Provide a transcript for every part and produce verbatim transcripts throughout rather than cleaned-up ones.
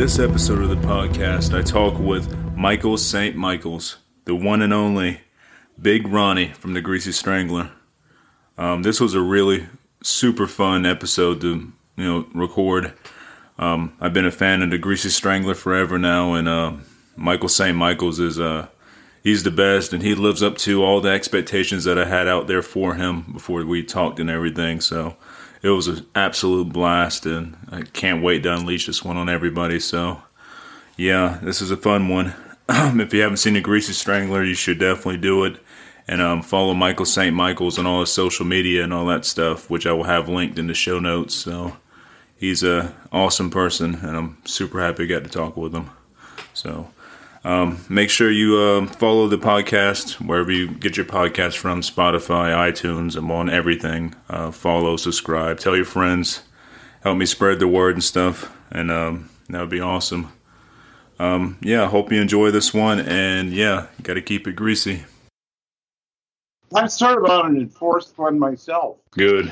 this episode of the podcast, I talk with Michael Saint Michaels, the one and only Big Ronnie from The Greasy Strangler. Um, this was a really super fun episode to you know record. Um, I've been a fan of The Greasy Strangler forever now, and uh, Michael Saint Michaels is uh, he's the best, and he lives up to all the expectations that I had out there for him before we talked and everything, so it was an absolute blast, and I can't wait to unleash this one on everybody. So, yeah, this is a fun one. If you haven't seen The Greasy Strangler, you should definitely do it. And um, follow Michael Saint Michaels on all his social media and all that stuff, which I will have linked in the show notes. So, he's an awesome person, and I'm super happy I got to talk with him. So, um, make sure you uh, follow the podcast wherever you get your podcast from, Spotify, iTunes. I'm on everything. Uh, follow, subscribe, tell your friends. Help me spread the word and stuff, and um, that would be awesome. Um, yeah, I hope you enjoy this one, and yeah, got to keep it greasy. I'm sort of on an enforced one myself. Good.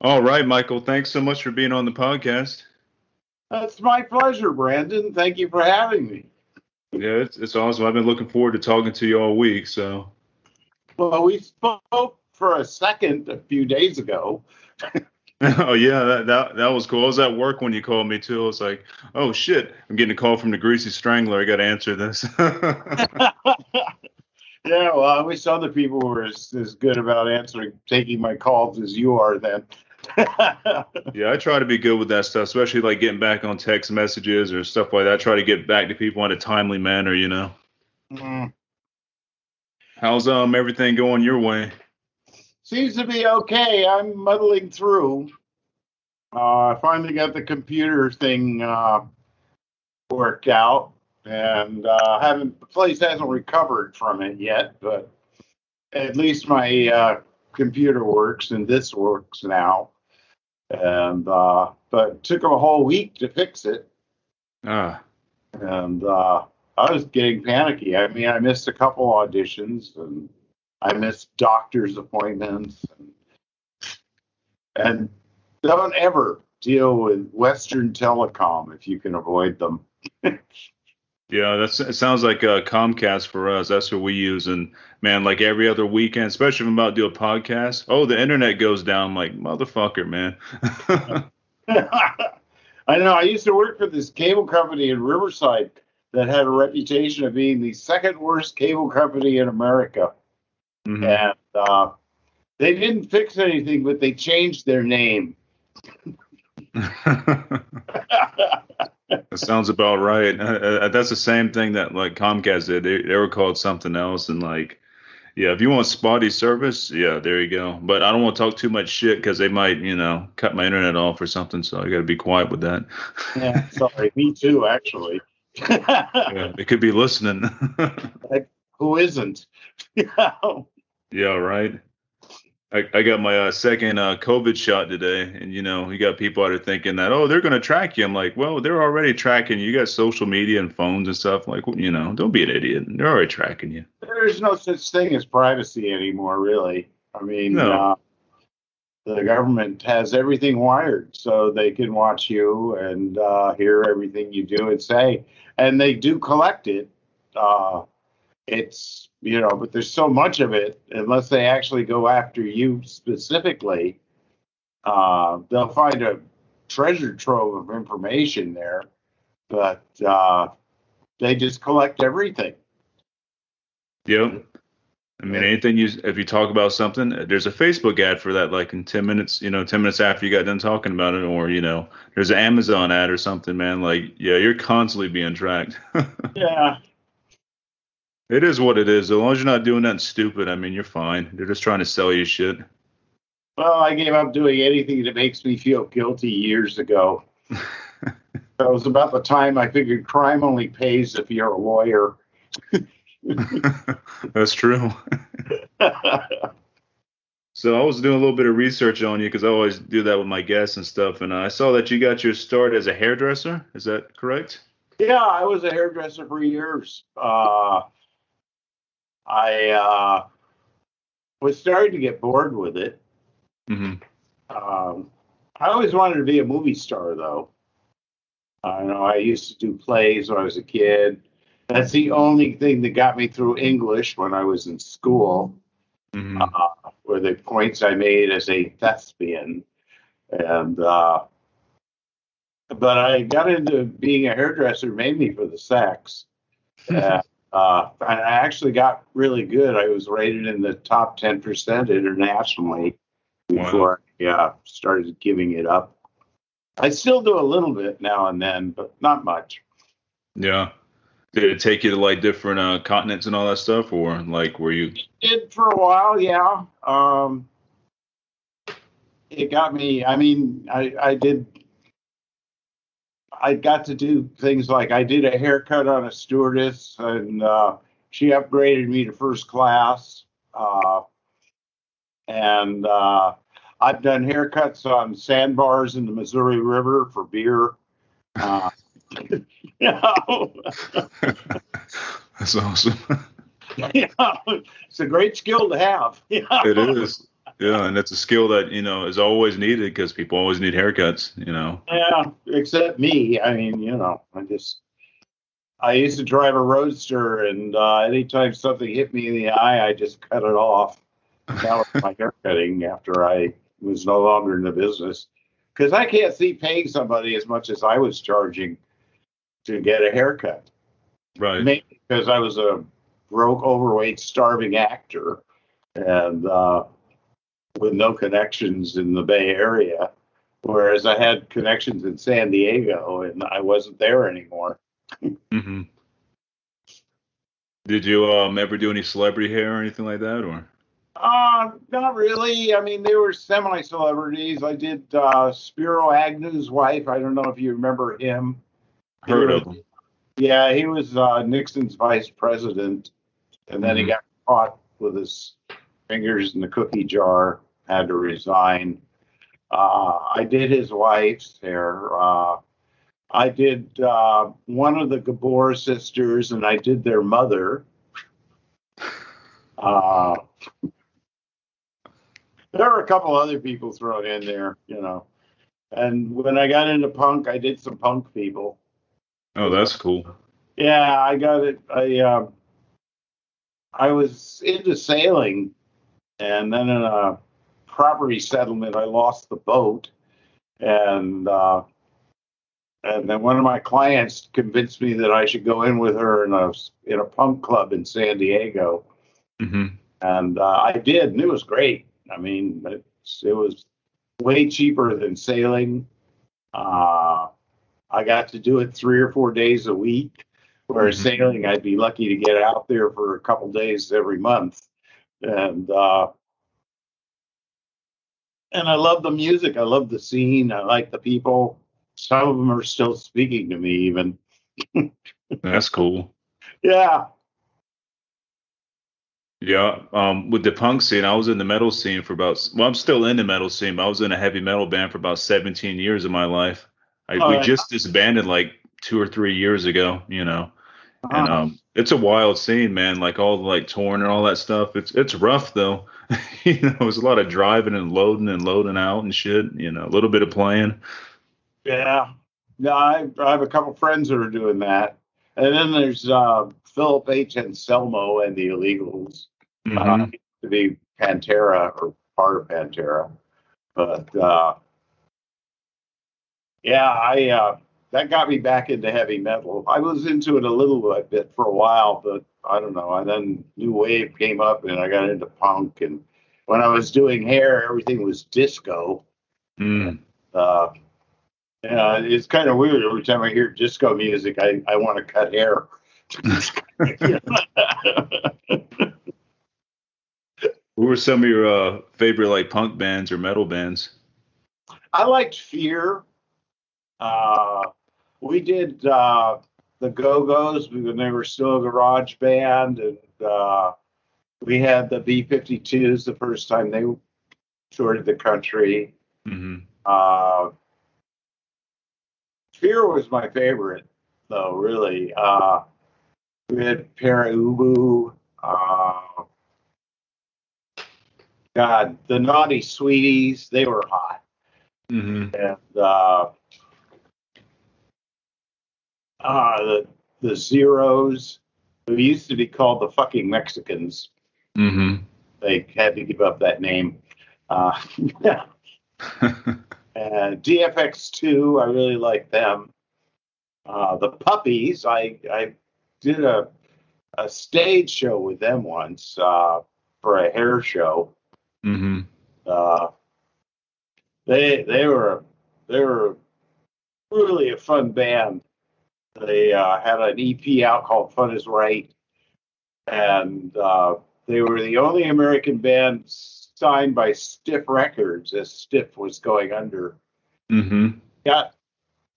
All right, Michael. Thanks so much for being on the podcast. That's my pleasure, Brandon. Thank you for having me. Yeah, it's, it's awesome. I've been looking forward to talking to you all week. So, well, we spoke for a second a few days ago. Oh, yeah, that, that that was cool. I was at work when you called me, too. I was like, oh, shit, I'm getting a call from The Greasy Strangler. I got to answer this. Yeah, well, I wish other people were as, as good about answering, taking my calls as you are then. Yeah, I try to be good with that stuff, especially like getting back on text messages or stuff like that. I try to get back to people in a timely manner, you know. Mm. How's um everything going your way? Seems to be okay. I'm muddling through. Uh, I finally got the computer thing uh, worked out. And uh, haven't the place hasn't recovered from it yet, but at least my uh, computer works and this works now. And uh, but it took them a whole week to fix it. Ah, and uh, I was getting panicky. I mean, I missed a couple auditions and I missed doctor's appointments. And, and don't ever deal with Western Telecom if you can avoid them. Yeah, that's, it sounds like uh, Comcast for us. That's who we use. And, man, like every other weekend, especially if I'm about to do a podcast, oh, the internet goes down. I'm like, motherfucker, man. I know. I used to work for this cable company in Riverside that had a reputation of being the second worst cable company in America. Mm-hmm. And uh, they didn't fix anything, but they changed their name. That sounds about right. Uh, that's the same thing that like Comcast did. They, they were called something else, and like, yeah, if you want spotty service, yeah, there you go. But I don't want to talk too much shit because they might, you know, cut my internet off or something. So I got to be quiet with that. Yeah, sorry, me too, actually. Yeah, they could be listening. Like, who isn't? Yeah, right. I, I got my uh, second uh, COVID shot today, and, you know, you got people out there thinking that, oh, they're going to track you. I'm like, well, they're already tracking you. You got social media and phones and stuff. Like, you know, don't be an idiot. They're already tracking you. There's no such thing as privacy anymore, really. I mean, no. uh, the government has everything wired, so they can watch you and uh, hear everything you do and say. And they do collect it. Uh, it's... You know, but there's so much of it, unless they actually go after you specifically, uh, they'll find a treasure trove of information there, but uh, they just collect everything. Yep. I mean, anything you, if you talk about something, there's a Facebook ad for that, like in ten minutes, you know, ten minutes after you got done talking about it, or, you know, there's an Amazon ad or something, man. Like, yeah, you're constantly being tracked. Yeah. It is what it is. As long as you're not doing nothing stupid, I mean, you're fine. They're just trying to sell you shit. Well, I gave up doing anything that makes me feel guilty years ago. That was about the time I figured crime only pays if you're a lawyer. That's true. So I was doing a little bit of research on you because I always do that with my guests and stuff. And I saw that you got your start as a hairdresser. Is that correct? Yeah, I was a hairdresser for years. Uh I uh, was starting to get bored with it. Mm-hmm. Um, I always wanted to be a movie star, though. I know I used to do plays when I was a kid. That's the only thing that got me through English when I was in school, mm-hmm. uh, were the points I made as a thespian. And uh, but I got into being a hairdresser mainly for the sex. uh, uh, I actually got really good. I was rated in the top ten percent internationally before wow. I uh, started giving it up. I still do a little bit now and then, but not much. Yeah. Did it take you to like different uh, continents and all that stuff, or like were you? It did for a while, yeah. Um, it got me. I mean, I, I did. I got to do things like I did a haircut on a stewardess, and uh, she upgraded me to first class. Uh, and uh, I've done haircuts on sandbars in the Missouri River for beer. Uh, No. That's awesome. Yeah, it's a great skill to have. Yeah. It is. Yeah, and it's a skill that, you know, is always needed because people always need haircuts, you know. Yeah, except me. I mean, you know, I just, I used to drive a Roadster, and uh, anytime something hit me in the eye, I just cut it off. That was my haircutting after I was no longer in the business. Because I can't see paying somebody as much as I was charging to get a haircut. Right. Mainly because I was a broke, overweight, starving actor and uh, with no connections in the Bay Area, whereas I had connections in San Diego and I wasn't there anymore. Mm-hmm. Did you um, ever do any celebrity hair or anything like that? Or? Uh, not really. I mean, they were semi-celebrities. I did uh, Spiro Agnew's wife. I don't know if you remember him. Heard of him. Yeah, he was uh, Nixon's vice president, and then mm-hmm. he got caught with his fingers in the cookie jar, had to resign. Uh, I did his wife's hair. Uh, I did uh, one of the Gabor sisters, and I did their mother. Uh, there were a couple other people thrown in there, you know. And when I got into punk, I did some punk people. Oh, that's cool. Yeah, I got it. I uh, I was into sailing, and then in a property settlement, I lost the boat, and uh, and then one of my clients convinced me that I should go in with her in a in a punk club in San Diego, mm-hmm. and uh, I did, and it was great. I mean, it, it was way cheaper than sailing. Uh, I got to do it three or four days a week, whereas mm-hmm. sailing, I'd be lucky to get out there for a couple days every month. And uh, and I love the music. I love the scene. I like the people. Some of them are still speaking to me even. That's cool. Yeah. Yeah. Um, with the punk scene, I was in the metal scene for about, well, I'm still in the metal scene, but I was in a heavy metal band for about seventeen years of my life. I, we just disbanded like two or three years ago, you know, and um, it's a wild scene, man. Like all the like touring and all that stuff. It's it's rough though. You know, it's a lot of driving and loading and loading out and shit. You know, a little bit of playing. Yeah, no, I, I have a couple friends that are doing that, and then there's uh, Philip H. Anselmo and the Illegals. Mm-hmm. Uh, to be Pantera or part of Pantera, but. Uh, Yeah, I uh, that got me back into heavy metal. I was into it a little bit for a while, but I don't know. And then New Wave came up, and I got into punk. And when I was doing hair, everything was disco. Mm. And, uh, yeah, it's kind of weird. Every time I hear disco music, I, I want to cut hair. Who were some of your uh, favorite like punk bands or metal bands? I liked Fear. Uh, we did uh, the Go Go's when they were still a garage band, and uh, we had the B fifty-twos the first time they toured the country. Mm-hmm. Uh, Fear was my favorite, though, really. Uh, we had Pere Ubu. Uh, God, the Naughty Sweeties, they were hot. Mm-hmm. And uh, uh, the, the Zeros, who used to be called the fucking Mexicans. Mm-hmm. They had to give up that name. Uh, yeah. uh, D F X two, I really like them. Uh, the Pupies, I I did a a stage show with them once uh, for a hair show. Mm-hmm. Uh, they they were they were really a fun band. They uh, had an E P out called Fun Is Right, and uh, they were the only American band signed by Stiff Records as Stiff was going under. Mm-hmm. Got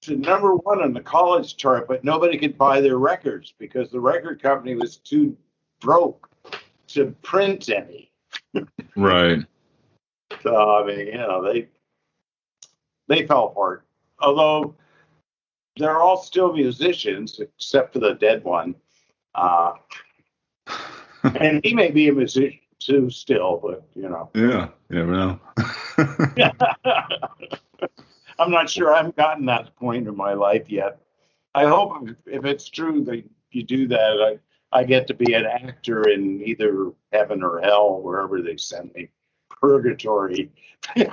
to number one on the college chart, but nobody could buy their records because the record company was too broke to print any. Right. So, I mean, you know, they they fell apart. Although they're all still musicians, except for the dead one. Uh, and he may be a musician too still, but, you know. Yeah, you never know. I'm not sure I've gotten that point in my life yet. I hope if it's true that you do that, I, I get to be an actor in either heaven or hell, wherever they send me. Purgatory. Yeah,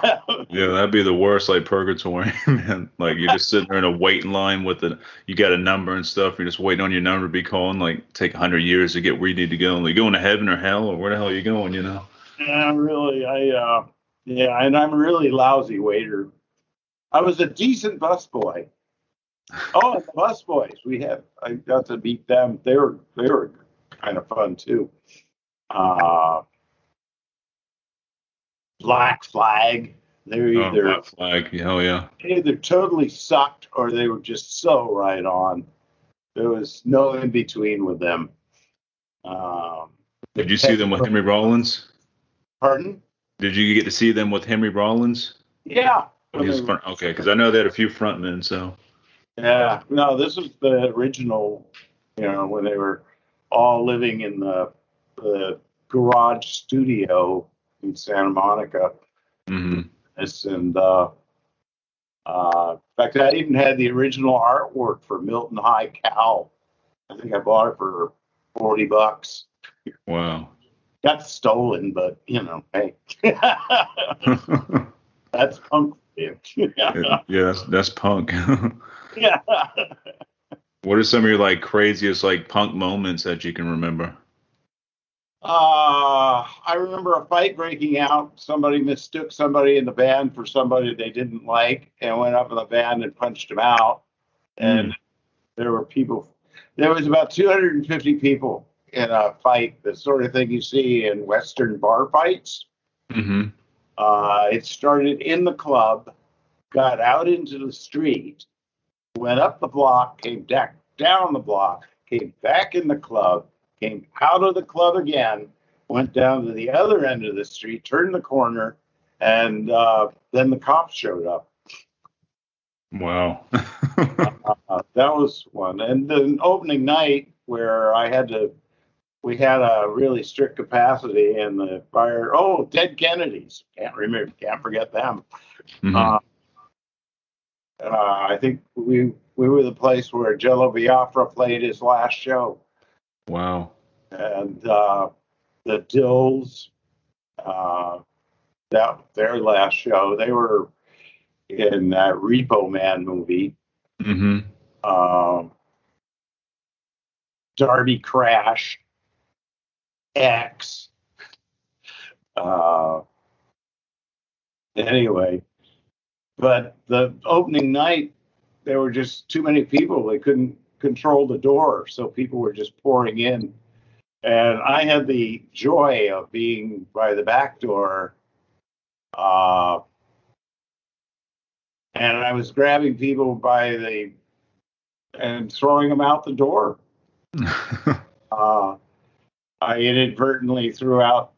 that'd be the worst, like purgatory, man. Like you're just sitting there in a waiting line with a, you got a number and stuff. You're just waiting on your number to be calling. Like take a hundred years to get where you need to go. Like going to heaven or hell or where the hell are you going? You know. Yeah, really. I uh, yeah, and I'm a really lousy waiter. I was a decent busboy. Oh, and the busboys. We had. I got to meet them. They were they were kind of fun too. Uh Black Flag. They were either oh, Black Flag, hell yeah. They either totally sucked or they were just so right on. There was no in between with them. Um, Did you see them with Henry Rollins? Pardon? Did you get to see them with Henry Rollins? Yeah. Oh, he was front, okay, because I know they had a few frontmen. So. Yeah. No, this was the original. You know, when they were all living in the the garage studio in Santa Monica. Mm-hmm. And uh, uh, in fact, I even had the original artwork for Milton High Cow. I think I bought it for forty bucks. Wow. Got stolen, but you know, hey. That's punk. Yeah, yeah, that's, that's punk. Yeah. What are some of your like craziest like punk moments that you can remember? Uh, I remember a fight breaking out. Somebody mistook somebody in the band for somebody they didn't like and went up in the band and punched him out. And mm. there were people, there was about two hundred fifty people in a fight, the sort of thing you see in Western bar fights. Mm-hmm. Uh, it started in the club, got out into the street, went up the block, came back down the block, came back in the club, came out of the club again, went down to the other end of the street, turned the corner, and uh, then the cops showed up. Wow. uh, that was one. And then opening night where I had to, we had a really strict capacity and the fire, oh, Dead Kennedys. Can't remember, can't forget them. Mm-hmm. Uh, uh, I think we, we were the place where Jello Biafra played his last show. Wow. And uh, the Dills, uh, that their last show, they were in that Repo Man movie. Mm-hmm. Uh, Darby Crash, X. Uh, anyway, but the opening night, there were just too many people. They couldn't control the door, so people were just pouring in, and I had the joy of being by the back door, uh, and I was grabbing people by the and throwing them out the door. uh, I inadvertently threw out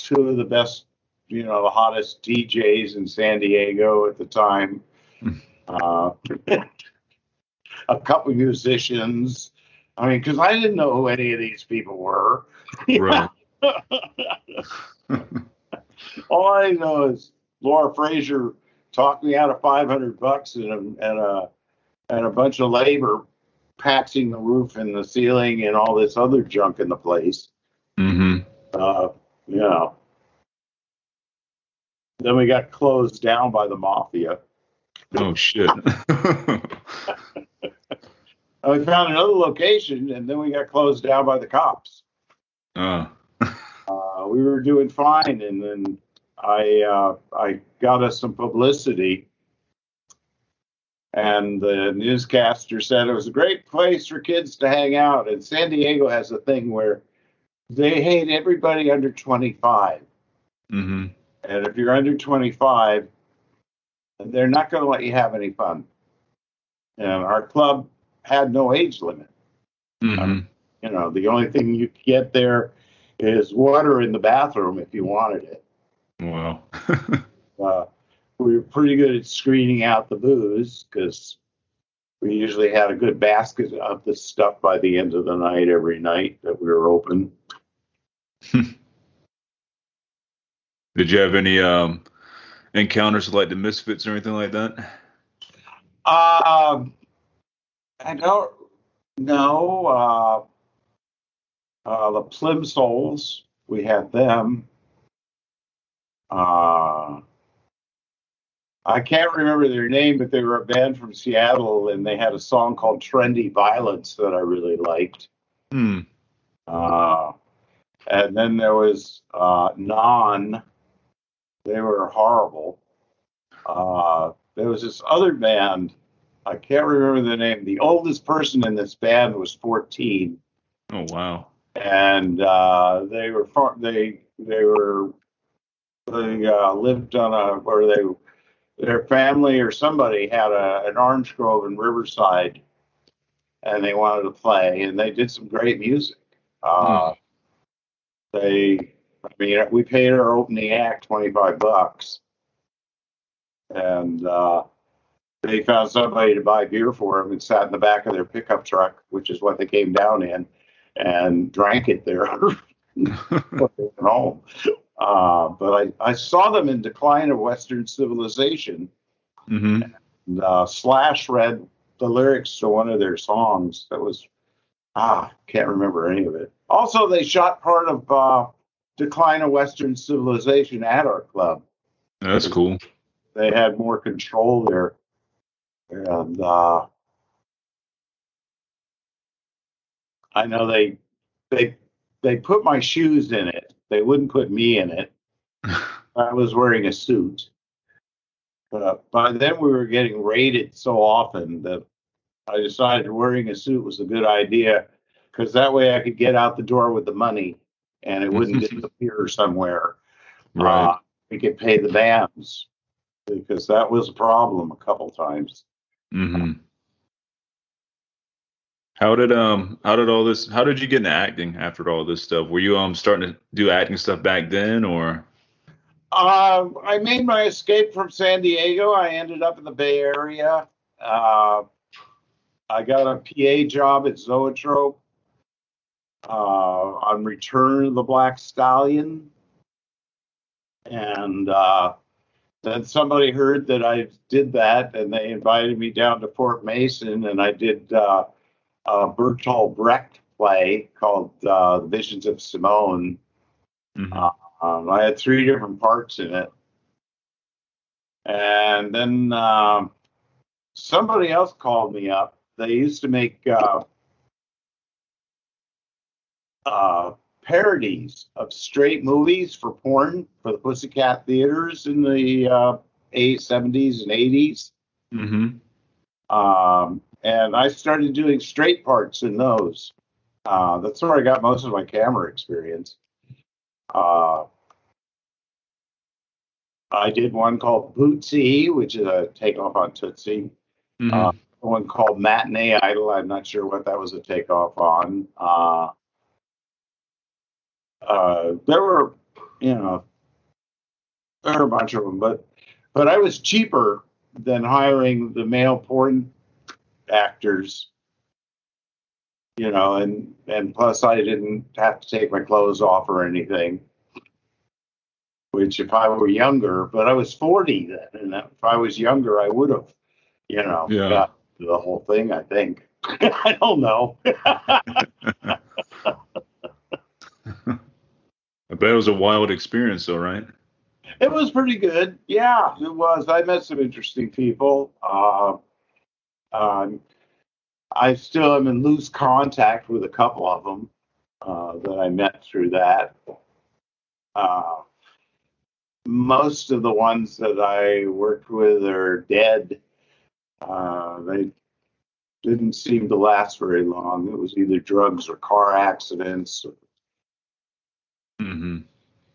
two of the best, you know, the hottest D Js in San Diego at the time. Uh, a couple musicians. I mean, because I didn't know who any of these people were. Right. All I know is Laura Frazier talked me out of five hundred bucks and a, and a and a bunch of labor patching the roof and the ceiling and all this other junk in the place. Mm-hmm. Uh, you know. Then we got closed down by the mafia. Oh, shit. We found another location, and then we got closed down by the cops. Uh. uh, we were doing fine, and then I uh, I got us some publicity, and the newscaster said it was a great place for kids to hang out, and San Diego has a thing where they hate everybody under twenty-five. Mm-hmm. And if you're under twenty-five, they're not going to let you have any fun. And our club had no age limit. Mm-hmm. Uh, you know, the only thing you could get there is water in the bathroom if you wanted it. Wow. uh, we were pretty good at screening out the booze because we usually had a good basket of this stuff by the end of the night every night that we were open. Did you have any um, encounters with, like, the Misfits or anything like that? Um, I don't know. Uh, uh, the Plimsolls, we had them. Uh, I can't remember their name, but they were a band from Seattle, and they had a song called Trendy Violence that I really liked. Hmm. Uh, and then there was uh, Non. They were horrible. Uh, there was this other band. I can't remember the name. The oldest person in this band was fourteen. Oh, wow. And uh, they were far, they they were they uh, lived on a where they their family or somebody had a an orange grove in Riverside, and they wanted to play, and they did some great music. Uh, hmm. They. I mean, we paid our opening act twenty-five bucks, and uh, they found somebody to buy beer for them and sat in the back of their pickup truck, which is what they came down in, and drank it there when they went home. Uh, but I, I saw them in Decline of Western Civilization, mm-hmm. and uh, Slash read the lyrics to one of their songs that was, ah, can't remember any of it. Also, they shot part of... Uh, Decline of Western Civilization at our club. That's cool. They had more control there. And uh, I know they they they put my shoes in it. They wouldn't put me in it. I was wearing a suit. But by then we were getting raided so often that I decided wearing a suit was a good idea because that way I could get out the door with the money. And it wouldn't disappear somewhere. Right. Uh, we could pay the bands because that was a problem a couple times. Mm-hmm. How did um how did all this how did you get into acting after all this stuff? Were you um starting to do acting stuff back then or? Uh, I made my escape from San Diego. I ended up in the Bay Area. Uh, I got a P A job at Zoetrope. Uh, on Return of the Black Stallion, and uh, then somebody heard that I did that, and they invited me down to Fort Mason, and I did uh, a Bertolt Brecht play called uh, The Visions of Simone. Mm-hmm. Uh, um, I had three different parts in it, and then uh, somebody else called me up. They used to make uh, Uh, parodies of straight movies for porn for the Pussycat theaters in the uh, seventies and eighties. Mm-hmm. Um, and I started doing straight parts in those. Uh, that's where I got most of my camera experience. Uh, I did one called Bootsy, which is a takeoff on Tootsie. Mm-hmm. Uh, one called Matinee Idol. I'm not sure what that was a takeoff on. Uh, Uh, there were, you know, there were a bunch of them, but but I was cheaper than hiring the male porn actors, you know, and, and plus I didn't have to take my clothes off or anything, which if I were younger, but I was forty then, and if I was younger, I would have, you know, yeah. got the whole thing, I think. I don't know. I bet it was a wild experience, though, right? It was pretty good. Yeah, it was. I met some interesting people. Uh, um, I still am in loose contact with a couple of them uh, that I met through that. Uh, most of the ones that I worked with are dead. Uh, they didn't seem to last very long. It was either drugs or car accidents. Or mm-hmm.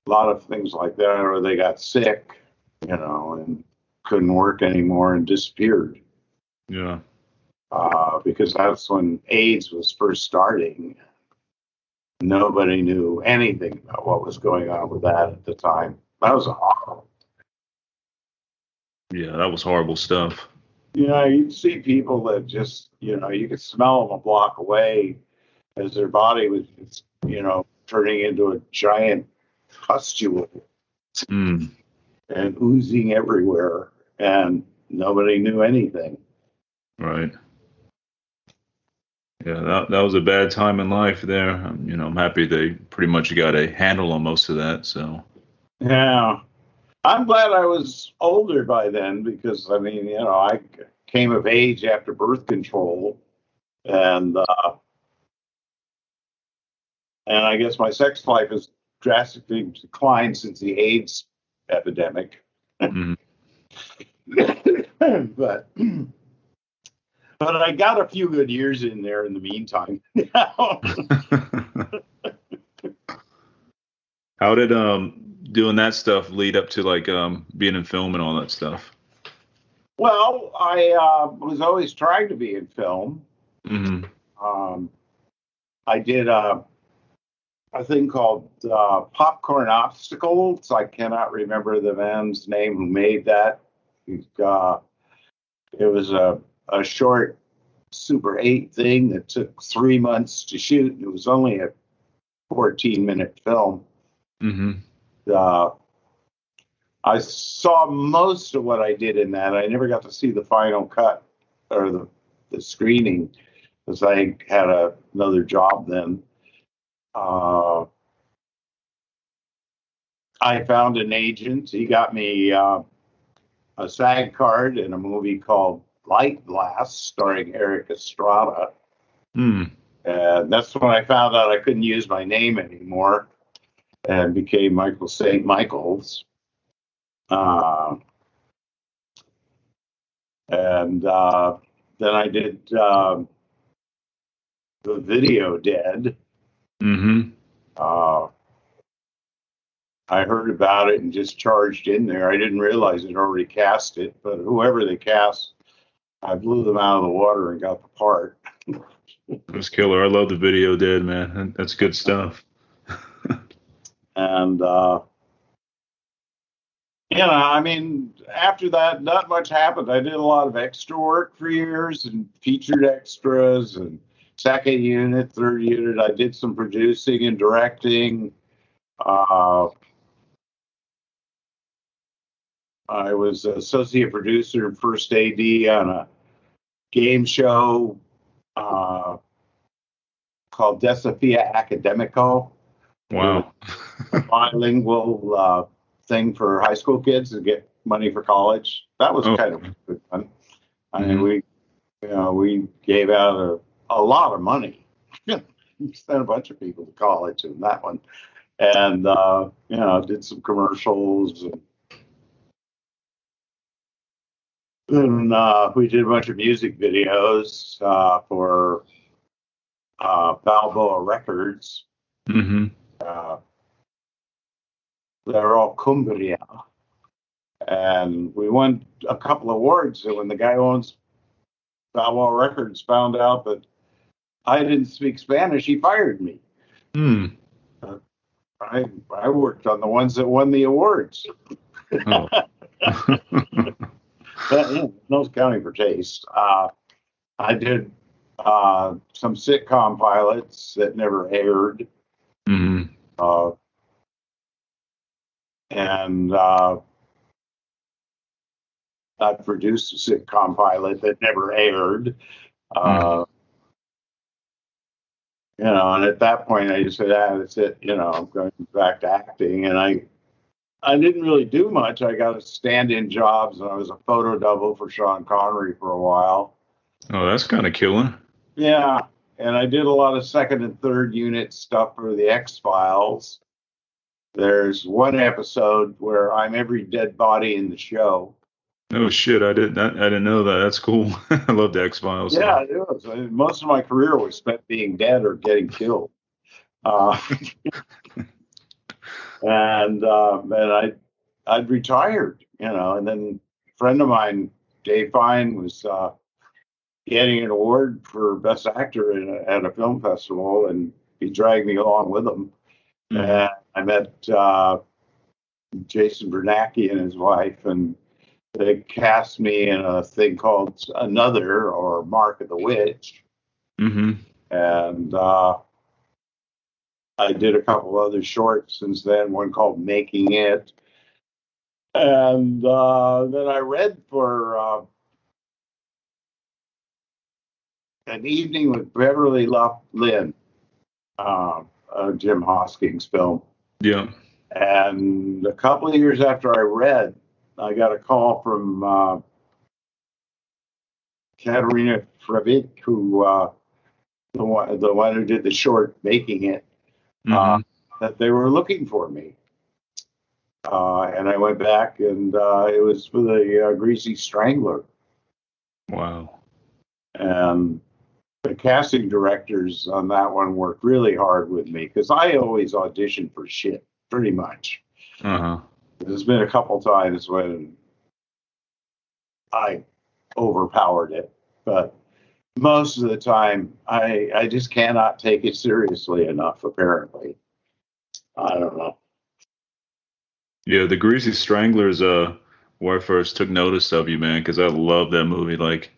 A lot of things like that, or they got sick, you know, and couldn't work anymore and disappeared. Yeah. Uh, because that's when AIDS was first starting. Nobody knew anything about what was going on with that at the time. That was horrible. Yeah, that was horrible stuff. You know, you'd see people that just, you know, you could smell them a block away as their body was, just, you know, turning into a giant pustule mm. and oozing everywhere, and nobody knew anything. Right. Yeah, that that was a bad time in life there. I'm, you know, I'm happy they pretty much got a handle on most of that. So. Yeah, I'm glad I was older by then, because I mean, you know, I came of age after birth control, and uh, and I guess my sex life has drastically declined since the AIDS epidemic. Mm-hmm. but. But I got a few good years in there in the meantime. How did um, doing that stuff lead up to like um, being in film and all that stuff? Well, I uh, was always trying to be in film. Mm-hmm. Um, I did a, a thing called uh, Popcorn Obstacles. I cannot remember the man's name who made that. Uh, it was a a short Super eight thing that took three months to shoot, and it was only a fourteen minute film. Mm-hmm. Uh, I saw most of what I did in that. I never got to see the final cut or the, the screening, because I had a, another job then. Uh, I found an agent. He got me uh, a SAG card in a movie called Light Blast, starring Eric Estrada. Mm. And that's when I found out I couldn't use my name anymore and became Michael Saint Michaels. Uh, and uh, then I did uh, the video Dead. Mm-hmm. Uh, I heard about it and just charged in there. I didn't realize they'd already cast it, but whoever they cast, I blew them out of the water and got the part. That's killer. I love the video Dead, man. That's good stuff. and, uh, you know, I mean, after that, not much happened. I did a lot of extra work for years and featured extras and second unit, third unit. I did some producing and directing. Uh, I was associate producer and first A D on a game show uh, called Desafia Academico. Wow. A bilingual uh, thing for high school kids to get money for college. That was oh. kind of good fun. I mm-hmm. mean, we you know, we gave out a, a lot of money. We sent a bunch of people to college in that one. And, uh, you know, did some commercials and And uh, we did a bunch of music videos uh, for uh, Balboa Records. Mm-hmm. Uh, they're all Cumbria. And we won a couple of awards. And when the guy who owns Balboa Records found out that I didn't speak Spanish, he fired me. Mm. Uh, I, I worked on the ones that won the awards. Oh. But, you know, no counting for taste. Uh, I did uh, some sitcom pilots that never aired. Mm-hmm. Uh, and uh, I produced a sitcom pilot that never aired. Uh, mm-hmm. You know, and at that point, I just said, ah, that's it. You know, I'm going back to acting. And I I didn't really do much. I got stand-in jobs, and I was a photo double for Sean Connery for a while. Oh, that's kind of killing. Yeah, and I did a lot of second and third unit stuff for the X-Files. There's one episode where I'm every dead body in the show. Oh, shit, I didn't I, I didn't know that. That's cool. I love the X-Files. Yeah, it is. I mean, most of my career was spent being dead or getting killed. Uh, and um, and I, I'd retired, you know, and then a friend of mine, Dave Fine, was uh, getting an award for Best Actor in a, at a film festival, and he dragged me along with him. Mm-hmm. And I met uh, Jason Bernanke and his wife, and they cast me in a thing called Another, or Mark of the Witch. Mm-hmm. And uh, I did a couple other shorts since then, one called Making It. And uh, then I read for uh, An Evening with Beverly Lynn, uh, uh, Jim Hosking's film. Yeah. And a couple of years after I read, I got a call from uh, Katerina Fravik, who uh, the one the one who did the short Making It, mm-hmm. uh, that they were looking for me. Uh, and I went back, and uh, it was for the uh, Greasy Strangler. Wow. And the casting directors on that one worked really hard with me, because I always audition for shit, pretty much. Uh-huh. There's been a couple times when I overpowered it, but most of the time I I just cannot take it seriously enough, apparently. I don't know. Yeah, The Greasy Strangler is uh, where I first took notice of you, man, because I love that movie. Like,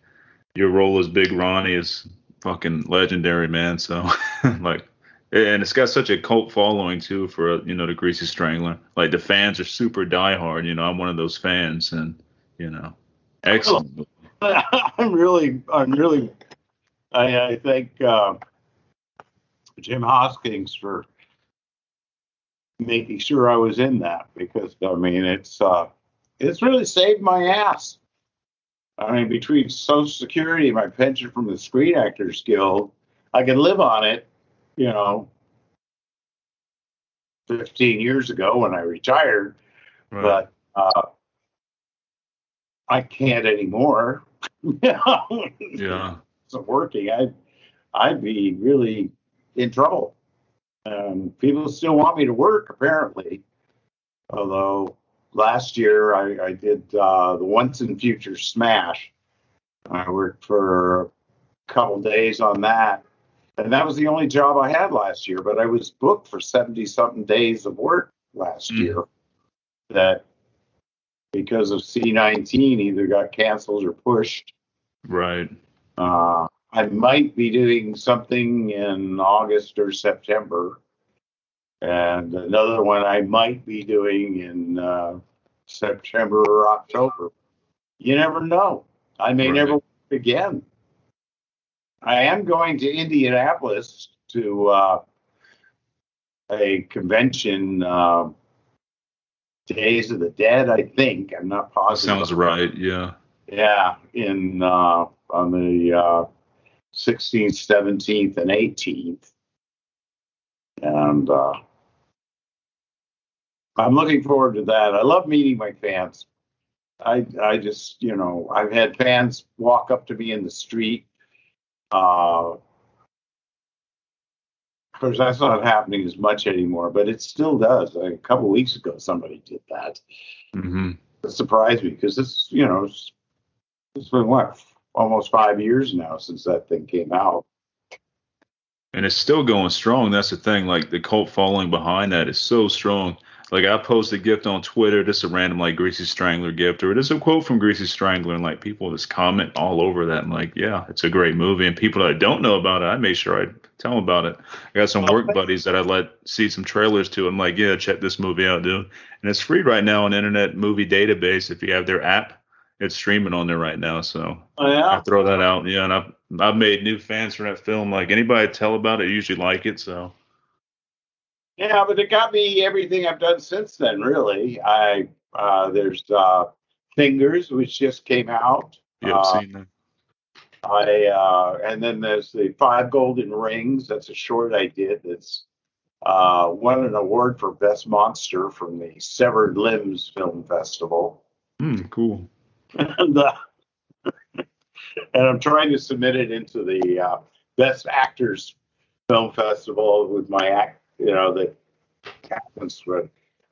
your role as Big Ronnie is fucking legendary, man. So, like... And it's got such a cult following, too, for, you know, The Greasy Strangler. Like, the fans are super diehard. You know, I'm one of those fans. And, you know, excellent. I'm really, I'm really, I, I thank uh, Jim Hoskins for making sure I was in that. Because, I mean, it's uh, it's really saved my ass. I mean, between Social Security and my pension from the Screen Actors Guild, I can live on it. You know, fifteen years ago when I retired, right. but uh, I can't anymore. Yeah, it's not working. I'd, I'd be really in trouble. Um, people still want me to work, apparently. Although last year I, I did uh, the Once in Future Smash. I worked for a couple days on that. And that was the only job I had last year, but I was booked for seventy-something days of work last mm. year that, because of C nineteen, either got canceled or pushed. Right. Uh, I might be doing something in August or September, and another one I might be doing in uh, September or October. You never know. I may right. never work again. I am going to Indianapolis to uh, a convention, uh, Days of the Dead, I think. I'm not positive. Sounds right, yeah. Yeah, in uh, on the uh, sixteenth, seventeenth, and eighteenth. And uh, I'm looking forward to that. I love meeting my fans. I, I just, you know, I've had fans walk up to me in the street. Uh, of course, that's not happening as much anymore, but it still does. Like, a couple weeks ago, somebody did that. Mm-hmm. It surprised me because it's, you know, it's, it's been what, almost five years now since that thing came out. And it's still going strong. That's the thing. Like, the cult following behind that is so strong. Like, I post a gift on Twitter, just a random, like, Greasy Strangler gift, or just a quote from Greasy Strangler, and, like, people just comment all over that, and, like, yeah, it's a great movie, and people that don't know about it, I make sure I tell them about it. I got some work buddies that I let see some trailers to, I'm like, yeah, check this movie out, dude, and it's free right now on Internet Movie Database. If you have their app, it's streaming on there right now, so oh, yeah? I throw that out, yeah, and I I've made new fans for that film. Like, anybody I tell about it, I usually like it, so. Yeah, but it got me everything I've done since then, really. I uh, There's uh, Fingers, which just came out. Yeah, I've uh, seen that. I, uh, and then there's the Five Golden Rings. That's a short I did. That's uh, won an award for Best Monster from the Severed Limbs Film Festival. Mm, cool. and, uh, and I'm trying to submit it into the uh, Best Actors Film Festival with my act. You know, that happens.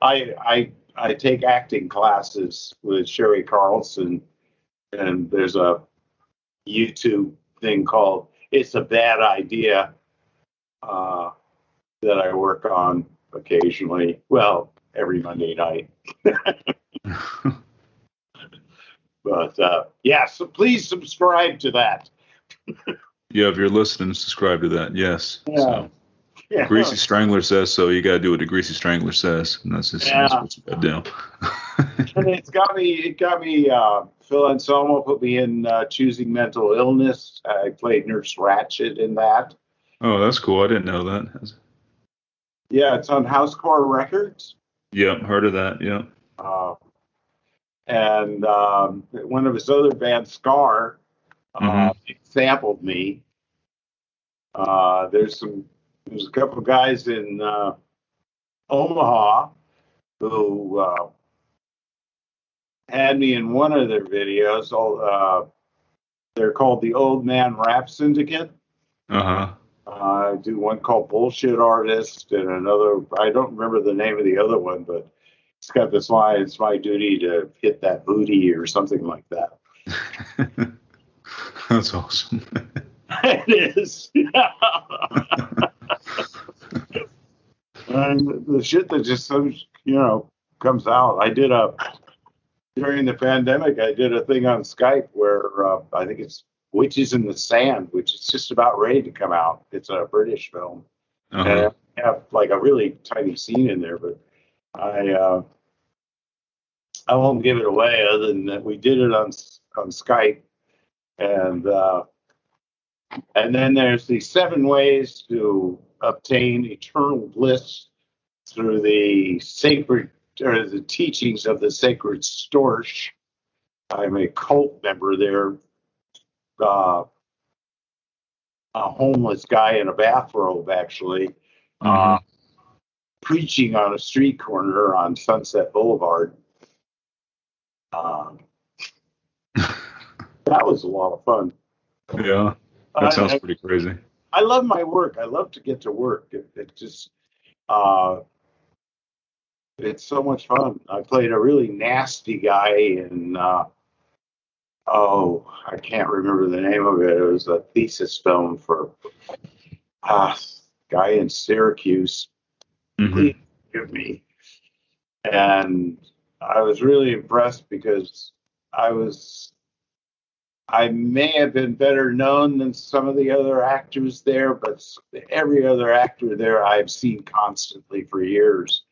I I I take acting classes with Sherry Carlson, and there's a YouTube thing called It's a Bad Idea uh, that I work on occasionally. Well, every Monday night. But, uh, yeah, so please subscribe to that. Yeah, if you're listening, subscribe to that, yes. Yeah. So, yeah. Greasy Strangler says so. You got to do what the Greasy Strangler says, and that's just yeah. That's what you got to do. And it's got me, it got me, uh, Phil Anselmo put me in uh, Choosing Mental Illness. I played Nurse Ratched in that. Oh, that's cool. I didn't know that. Yeah, it's on Housecore Records. Yeah, heard of that, yeah. Uh, and um, one of his other bands, Scar, uh, mm-hmm. sampled me. Uh, there's some, there's a couple of guys in uh, Omaha who uh, had me in one of their videos. All, uh, they're called the Old Man Rap Syndicate. Uh-huh. Uh, I do one called Bullshit Artist and another, I don't remember the name of the other one, but it's got this line, it's my duty to hit that booty or something like that. That's awesome. It is. And the shit that just, you know, comes out. I did a, during the pandemic, I did a thing on Skype where uh, I think it's Witches in the Sand, which is just about ready to come out. It's a British film. Uh-huh. And I have like a really tiny scene in there, but I uh, I won't give it away other than that we did it on on Skype, and uh, and then there's the seven ways to obtain eternal bliss through the sacred or the teachings of the sacred Storch. I'm a cult member there, uh, a homeless guy in a bathrobe actually. Mm-hmm. Uh, preaching on a street corner on Sunset Boulevard. Um, that was a lot of fun. Yeah, that I, sounds pretty crazy. I love my work. I love to get to work. It, it just, uh, it's so much fun. I played a really nasty guy in, uh, oh, I can't remember the name of it. It was a thesis film for a uh, guy in Syracuse. Mm-hmm. Give me, and I was really impressed because I was, I may have been better known than some of the other actors there, but every other actor there I've seen constantly for years.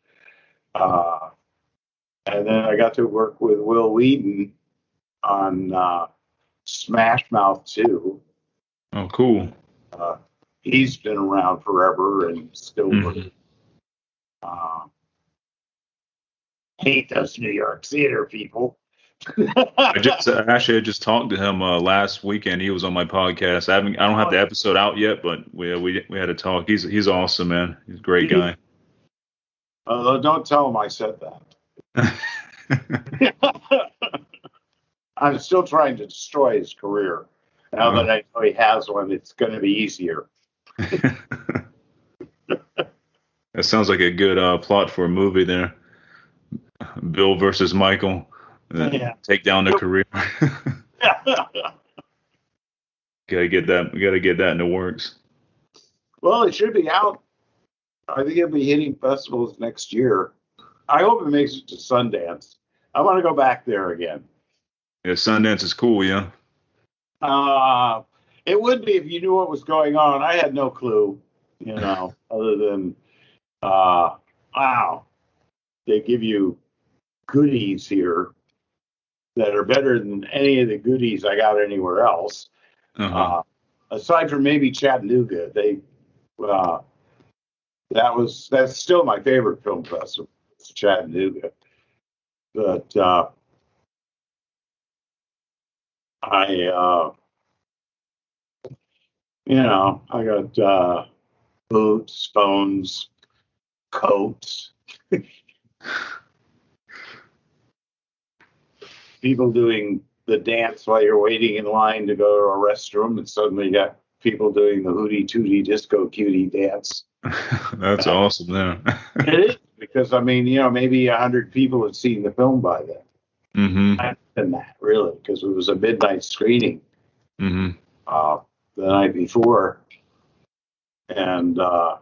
Uh, and then I got to work with Will Wheaton on uh, Smash Mouth two. Oh, cool! Uh, he's been around forever and still mm-hmm. working. Uh, hate those New York theater people. I just uh, actually I just talked to him uh, last weekend. He was on my podcast. I haven't I don't have the episode out yet, but we we we had a talk. He's he's awesome, man. He's a great guy. Uh, don't tell him I said that. I'm still trying to destroy his career. Now uh-huh. that I know he has one, it's going to be easier. That sounds like a good uh, plot for a movie there. Bill versus Michael. Uh, yeah. Take down their career. Gotta get that. We gotta get that in the works. Well, it should be out. I think it'll be hitting festivals next year. I hope it makes it to Sundance. I want to go back there again. Yeah, Sundance is cool. Yeah. Uh, it would be if you knew what was going on. I had no clue. You know, other than. Uh, wow, they give you goodies here that are better than any of the goodies I got anywhere else. Uh-huh. Uh, aside from maybe Chattanooga, they uh, that was that's still my favorite film festival, Chattanooga. But uh, I, uh, you know, I got uh, boots, phones, coats. People doing the dance while you're waiting in line to go to a restroom, and suddenly you got people doing the hootie tootie disco cutie dance. That's uh, awesome, though. It is, because I mean, you know, maybe a hundred people had seen the film by then. Mm-hmm. Less than that, really, because it was a midnight screening mm-hmm. uh, the night before, and uh,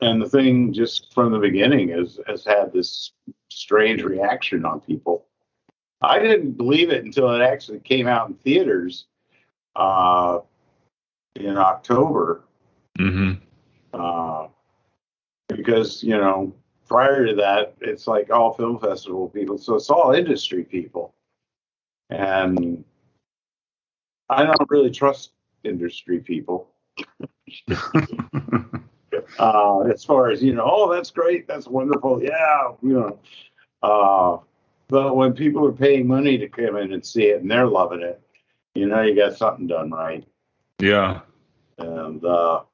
and the thing just from the beginning is, has had this strange reaction on people. I didn't believe it until it actually came out in theaters uh, in October. Mm-hmm. Uh, because, you know, prior to that, it's like all film festival people. So it's all industry people. And I don't really trust industry people. Uh, as far as, you know, oh, that's great, that's wonderful, yeah, you know. Uh, but when people are paying money to come in and see it and they're loving it, you know, you got something done right. Yeah. And uh,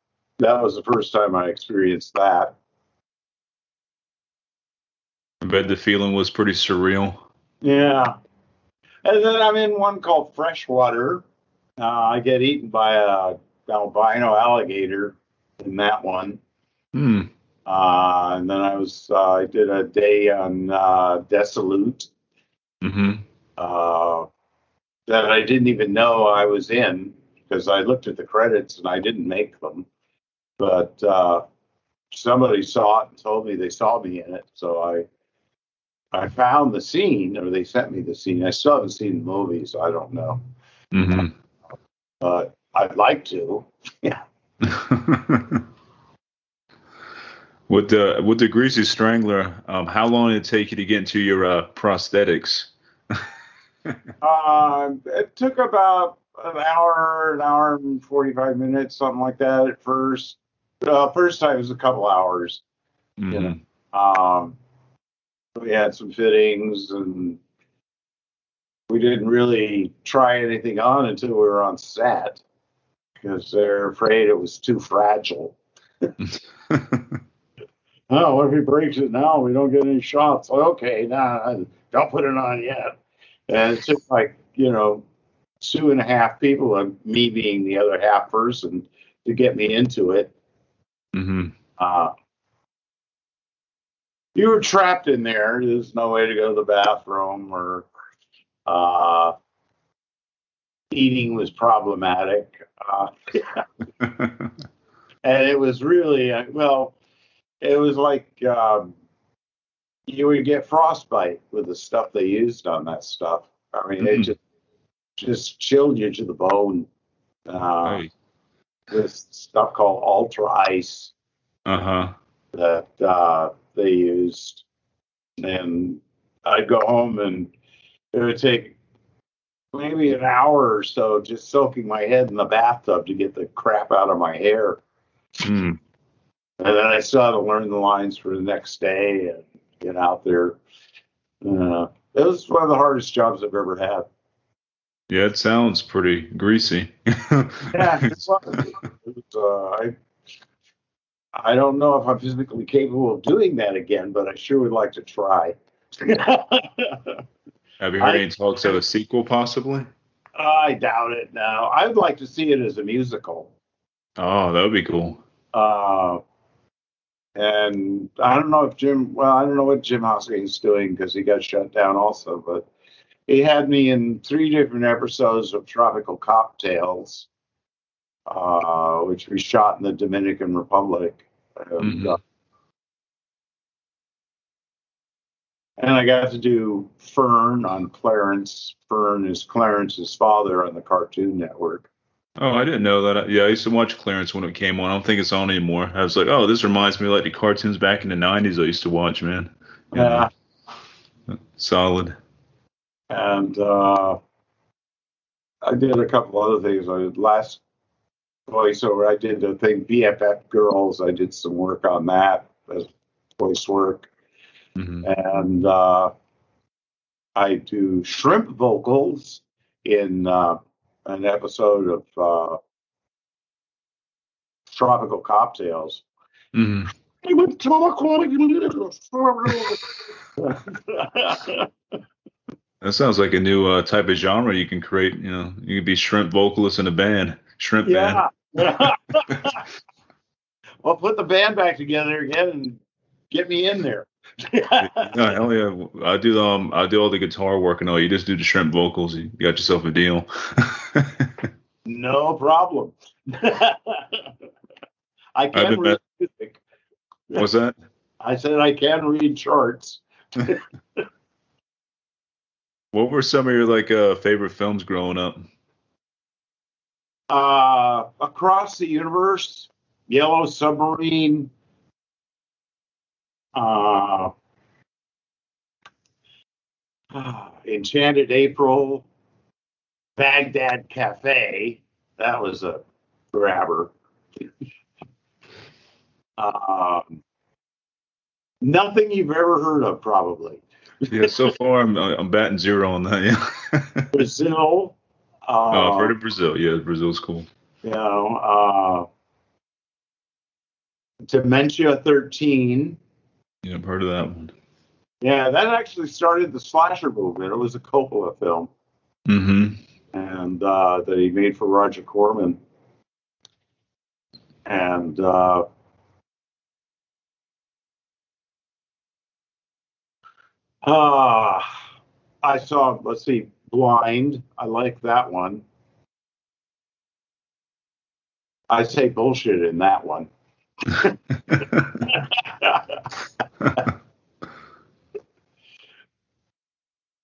that was the first time I experienced that. I bet the feeling was pretty surreal. Yeah. And then I'm in one called Freshwater. Uh, I get eaten by an albino alligator in that one. Hmm. Uh, and then I was uh, I did a day on uh, Desolute mm-hmm. uh, that I didn't even know I was in, because I looked at the credits and I didn't make them, but uh, somebody saw it and told me they saw me in it, so I I found the scene, or they sent me the scene. I still haven't seen the movie, so I don't know. Mm-hmm. Uh, I'd like to. Yeah. With the with the Greasy Strangler, um, how long did it take you to get into your uh, prosthetics? uh, it took about an hour, an hour and forty-five minutes, something like that at first. Uh, first time was a couple hours. Mm-hmm. You know? Um, we had some fittings, and we didn't really try anything on until we were on set, because they're afraid it was too fragile. Oh, what if he breaks it now? We don't get any shots. Okay, nah, don't put it on yet. And it's just like, you know, two and a half people, and me being the other half person, to get me into it. Mm-hmm. Uh, you were trapped in there. There's no way to go to the bathroom, or uh, eating was problematic. Uh, yeah. And it was really, uh, well... It was like um, you would get frostbite with the stuff they used on that stuff. I mean, mm-hmm. it just just chilled you to the bone. Uh, right. This stuff called Ultra Ice uh-huh. that uh, they used. And I'd go home, and it would take maybe an hour or so just soaking my head in the bathtub to get the crap out of my hair. Mm. And then I still had to learn the lines for the next day and get out there. Uh, it was one of the hardest jobs I've ever had. Yeah, it sounds pretty greasy. Yeah, it was, uh, I, I don't know if I'm physically capable of doing that again, but I sure would like to try. Have you heard I, any talks of a sequel, possibly? I doubt it now. I'd like to see it as a musical. Oh, that would be cool. Uh, And I don't know if Jim, well, I don't know what Jim Hosking is doing, because he got shut down also, but he had me in three different episodes of Tropical Cocktails, uh, which we shot in the Dominican Republic. And, mm-hmm. uh, and I got to do Fern on Clarence. Fern is Clarence's father on the Cartoon Network. Oh, I didn't know that. Yeah, I used to watch Clarence when it came on. I don't think it's on anymore. I was like, oh, this reminds me of like the cartoons back in the nineties I used to watch, man. Yeah. Uh, Solid. And uh, I did a couple other things. I did last voiceover. I did the thing B F F Girls. I did some work on that as voice work. Mm-hmm. And uh, I do shrimp vocals in uh, an episode of uh, Tropical Cocktails. Mm-hmm. I would talk like a That sounds like a new uh, type of genre you can create. You know, you could be shrimp vocalist in a band, shrimp yeah. band. Well, put the band back together again and get me in there. Yeah, hell yeah! I do um, I do all the guitar work and all. You just do the shrimp vocals. You got yourself a deal. No problem. I can read bad. music. What's that? I said I can read charts. What were some of your like uh, favorite films growing up? Uh, Across the Universe, Yellow Submarine. Uh, uh, Enchanted April, Baghdad Cafe. That was a grabber. um, nothing you've ever heard of, probably. Yeah, so far I'm I'm batting zero on that. Yeah. Brazil. Uh, oh, I've heard of Brazil. Yeah, Brazil's cool. You know, uh, Dementia thirteen. Yeah, I've heard of that one. Yeah, that actually started the slasher movement. It was a Coppola film. Mm-hmm. And uh, that he made for Roger Corman. And uh, uh, I saw, let's see, Blind. I like that one. I say bullshit in that one.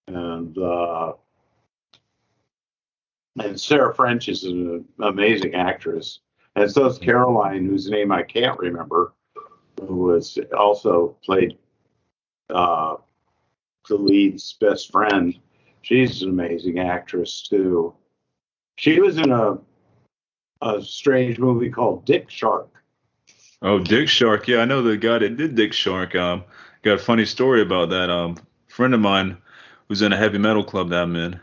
and uh, and Sarah French is an amazing actress, and so is Caroline, whose name I can't remember, who was also played uh, the lead's best friend. She's an amazing actress too. She was in a a strange movie called Dick Shark. Oh, Dick Shark. Yeah, I know the guy that did Dick Shark. Um, got a funny story about that. Um, a friend of mine who's in a heavy metal club that I'm in,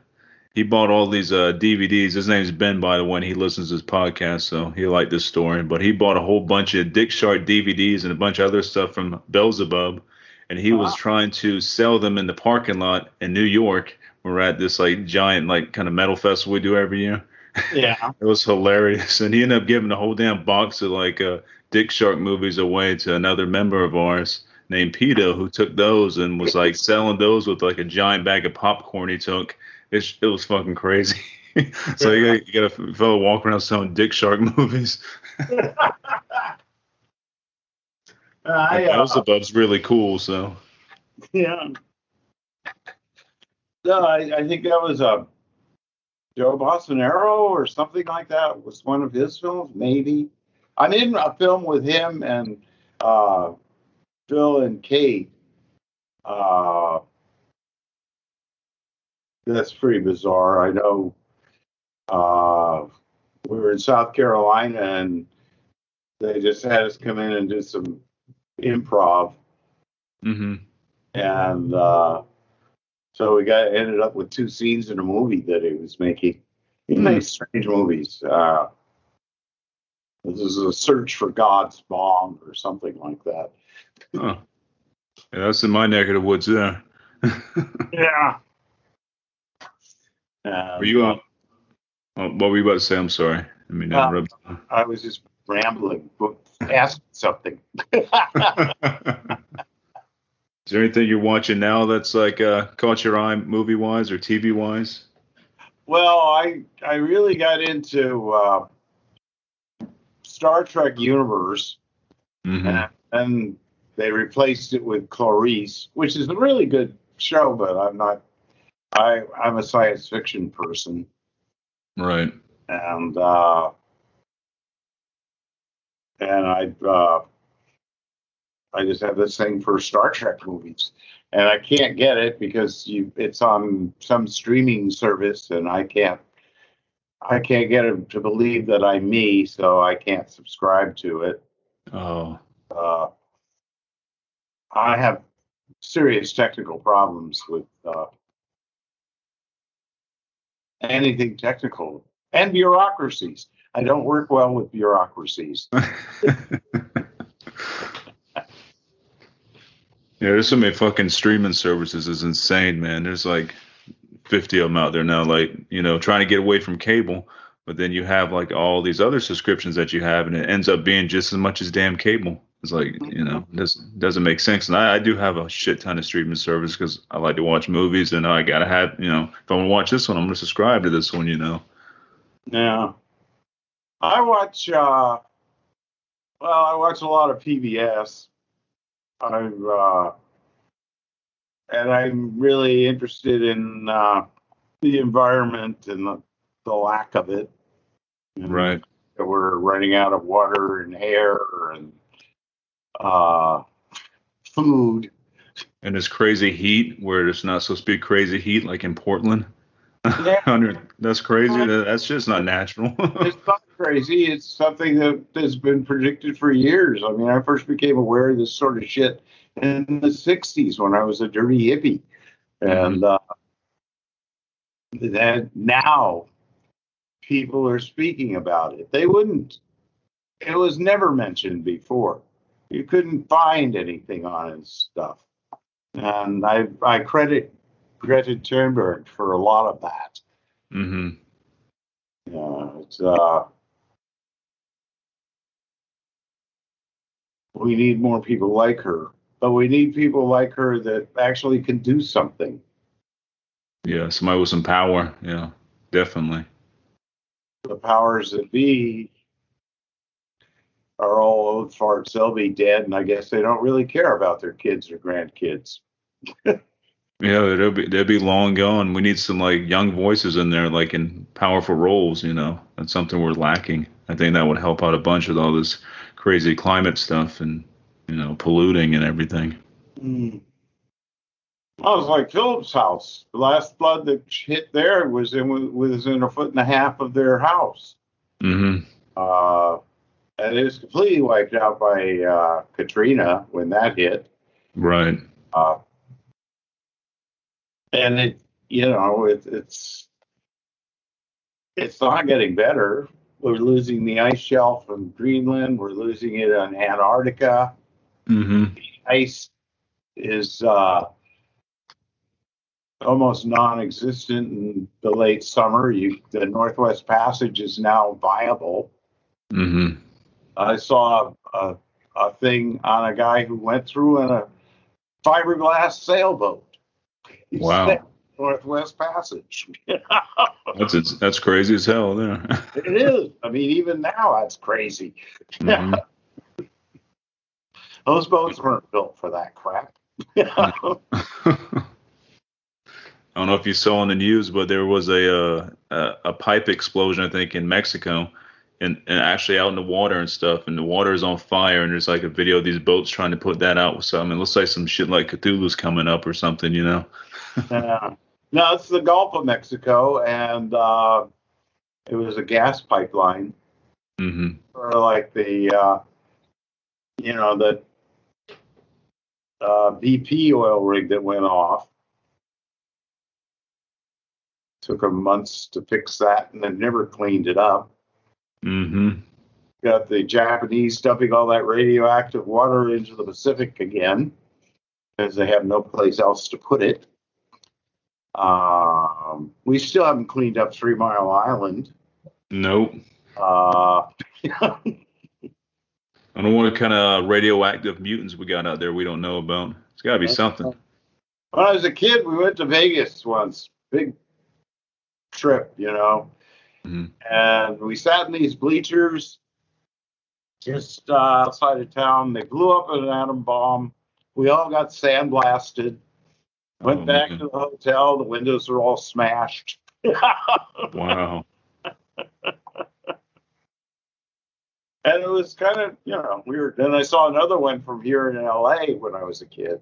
he bought all these uh, D V Ds. His name's Ben, by the way, and he listens to his podcast, so he liked this story. But he bought a whole bunch of Dick Shark D V Ds and a bunch of other stuff from Beelzebub, and he wow. was trying to sell them in the parking lot in New York. We're at this like giant like kind of metal festival we do every year. Yeah. It was hilarious. And he ended up giving the whole damn box of like uh, Dick Shark movies away to another member of ours named Peter, who took those and was like selling those with like a giant bag of popcorn he took. It, it was fucking crazy. So you got, you got a fellow walking around selling Dick Shark movies. Beelzebub's uh, really cool, so. Yeah. No, I, I think that was a Joe Bossonaro or something like that was one of his films, maybe. I'm in a film with him and uh, Phil and Kate. Uh, that's pretty bizarre. I know uh, we were in South Carolina and they just had us come in and do some improv. Mm-hmm. And uh, so we got ended up with two scenes in a movie that he was making. He mm-hmm. makes strange movies. Uh, This is a Search for God's Bomb or something like that. Oh. Yeah, that's in my neck of the woods there. Yeah. Um, were you on? Uh, what were you about to say? I'm sorry. I mean, uh, rub- I was just rambling, but asking something. Is there anything you're watching now that's like uh, caught your eye movie-wise or T V-wise? Well, I I really got into. Uh, Star Trek universe, mm-hmm. and, and they replaced it with Clarice, which is a really good show, but I'm not. I I'm a science fiction person, right? And uh, and I uh, I just have this thing for Star Trek movies, and I can't get it because you it's on some streaming service, and I can't I can't get him to believe that I'm me, so I can't subscribe to it. Oh. Uh, I have serious technical problems with uh, anything technical. And bureaucracies. I don't work well with bureaucracies. Yeah, there's so many fucking streaming services. It's insane, man. There's like fifty of them out there now, like, you know, trying to get away from cable. But then you have like all these other subscriptions that you have, and it ends up being just as much as damn cable. It's like, you know, this doesn't make sense. And I, I do have a shit ton of streaming service because I like to watch movies, and I got to have, you know, if I want to watch this one, I'm going to subscribe to this one, you know. Yeah. I watch, uh, well, I watch a lot of P B S. I've, uh, and I'm really interested in uh, the environment and the, the lack of it. And right. That we're running out of water and air and uh, food. And this crazy heat where it's not supposed to be crazy heat, like in Portland. Yeah. That's crazy. That's just not natural. It's not crazy. It's something that has been predicted for years. I mean, I first became aware of this sort of shit in the sixties when I was a dirty hippie. And uh, that now people are speaking about it. They wouldn't. It was never mentioned before. You couldn't find anything on it stuff. And I, I credit Greta Thunberg for a lot of that. Mm-hmm. Yeah, it's, uh, we need more people like her, but we need people like her that actually can do something. Yeah, somebody with some power. Yeah, definitely. The powers that be are all old farts. They'll be dead, and I guess they don't really care about their kids or grandkids. Yeah, they'll be they'll be long gone. We need some like young voices in there, like in powerful roles. You know, that's something we're lacking. I think that would help out a bunch with all this crazy climate stuff and, you know, polluting and everything. Mm. Well, it's like Philip's house. The last flood that hit there was in was in a foot and a half of their house. Mm-hmm. Uh, and it was completely wiped out by uh, Katrina when that hit. Right. Uh, And it, you know, it, it's it's not getting better. We're losing the ice shelf in Greenland. We're losing it in Antarctica. Mm-hmm. The ice is uh, almost non-existent in the late summer. You, the Northwest Passage is now viable. Mm-hmm. I saw a, a, a thing on a guy who went through in a fiberglass sailboat. Wow. Northwest Passage. that's that's crazy as hell there. It is. I mean, even now, that's crazy. Mm-hmm. Those boats weren't built for that crap. I don't know if you saw on the news, but there was a uh, a pipe explosion, I think, in Mexico, and, and actually out in the water and stuff, and the water is on fire, and there's like a video of these boats trying to put that out with something. It looks like some shit like Cthulhu's coming up or something, you know. Yeah. No, it's the Gulf of Mexico, and uh, it was a gas pipeline. Mm-hmm. Or like the, uh, you know, the uh, B P oil rig that went off. Took them months to fix that, and they never cleaned it up. Mm-hmm. Got the Japanese dumping all that radioactive water into the Pacific again, because they have no place else to put it. Um, we still haven't cleaned up Three Mile Island. Nope. Uh, I don't know what kind of radioactive mutants we got out there we don't know about. It's got to be something. When I was a kid, we went to Vegas once. Big trip, you know. Mm-hmm. And we sat in these bleachers just uh, outside of town. They blew up an atom bomb. We all got sandblasted. Went oh, back man. to the hotel. The windows were all smashed. Wow. And it was kind of, you know, weird. Then I saw another one from here in L A when I was a kid.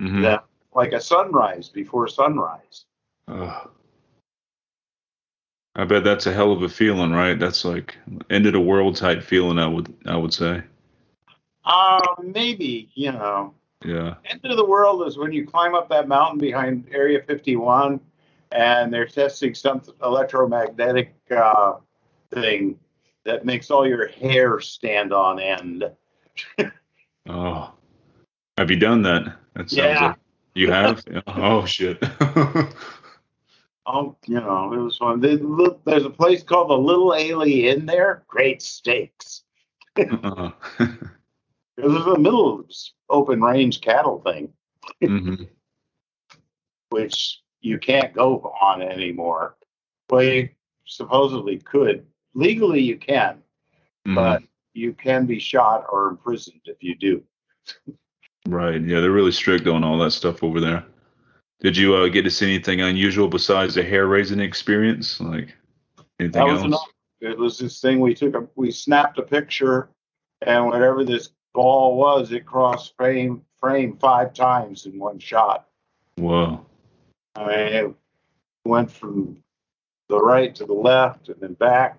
Mm-hmm. That, like a sunrise before sunrise. Ugh. I bet that's a hell of a feeling, right? That's like end of the world type feeling, I would I would say. Uh, maybe, you know. Yeah. End of the world is when you climb up that mountain behind Area fifty-one and they're testing some electromagnetic uh, thing that makes all your hair stand on end. Oh. Have you done that? That sounds yeah. like you have? Oh, shit. Oh, you know, it was fun. There's a place called the Little Alien there. Great steaks. uh-huh. It was a middle open range cattle thing, mm-hmm. which you can't go on anymore. Well, you supposedly could. Legally, you can, mm-hmm. but you can be shot or imprisoned if you do. Right. Yeah, they're really strict on all that stuff over there. Did you uh, get to see anything unusual besides the hair-raising experience? Like anything that was else? Enough. It was this thing we took. A, we snapped a picture, and whatever this ball was, it crossed frame frame five times in one shot. Whoa! I mean, it went from the right to the left, and then back.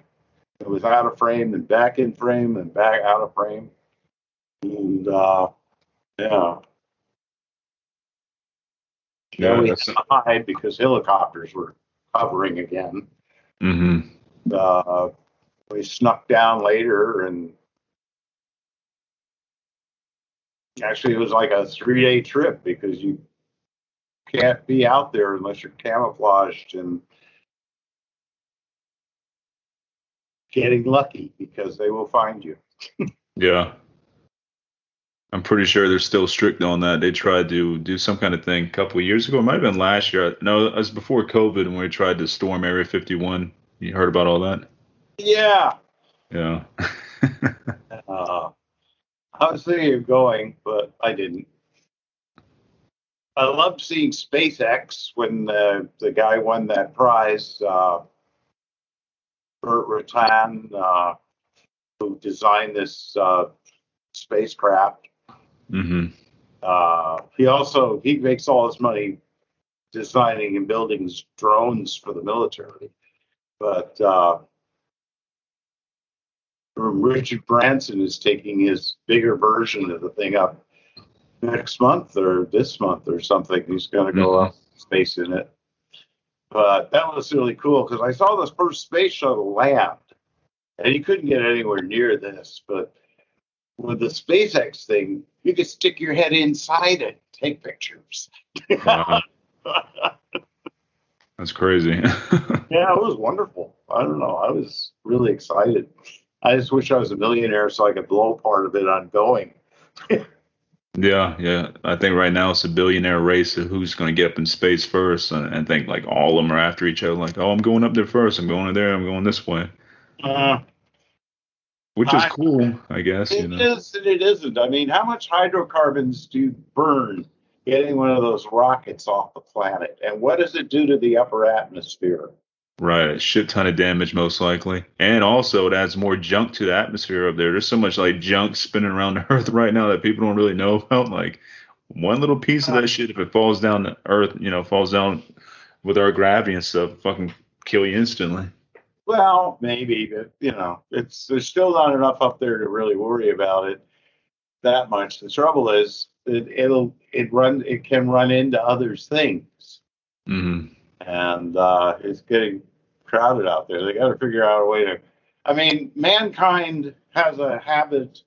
It was out of frame, and back in frame, and back out of frame. And uh, yeah. Yeah, yeah, we had to hide because helicopters were hovering again. Mm-hmm. Uh, we snuck down later, and actually it was like a three-day trip because you can't be out there unless you're camouflaged and getting lucky because they will find you. Yeah. I'm pretty sure they're still strict on that. They tried to do some kind of thing a couple of years ago. It might have been last year. No, it was before COVID when we tried to storm Area fifty-one. You heard about all that? Yeah. Yeah. uh, I was thinking of going, but I didn't. I loved seeing SpaceX when the, the guy won that prize. Uh, Bert Rutan, uh, who designed this uh, spacecraft. Mm-hmm. Uh, he also he makes all his money designing and building drones for the military. But uh, Richard Branson is taking his bigger version of the thing up next month or this month or something. He's going to go up mm-hmm. space in it. But that was really cool because I saw this first space shuttle land, and he couldn't get anywhere near this, but. With the SpaceX thing, you could stick your head inside it, take pictures. Wow. That's crazy. Yeah, it was wonderful. I don't know. I was really excited. I just wish I was a millionaire so I could blow part of it on going. yeah, yeah. I think right now it's a billionaire race of who's going to get up in space first, and, and think like all of them are after each other. Like, oh, I'm going up there first. I'm going there. I'm going this way. Uh Which is cool, I, I guess. It you know. is and it isn't. I mean, how much hydrocarbons do you burn getting one of those rockets off the planet? And what does it do to the upper atmosphere? Right. A shit ton of damage, most likely. And also, it adds more junk to the atmosphere up there. There's so much, like, junk spinning around the Earth right now that people don't really know about. Like, one little piece of that shit, if it falls down to Earth, you know, falls down with our gravity and stuff, fucking kill you instantly. Well, maybe, but, you know, it's there's still not enough up there to really worry about it that much. The trouble is it, it'll it run it can run into other things, mm-hmm. and uh, it's getting crowded out there. They got to figure out a way to. I mean, mankind has a habit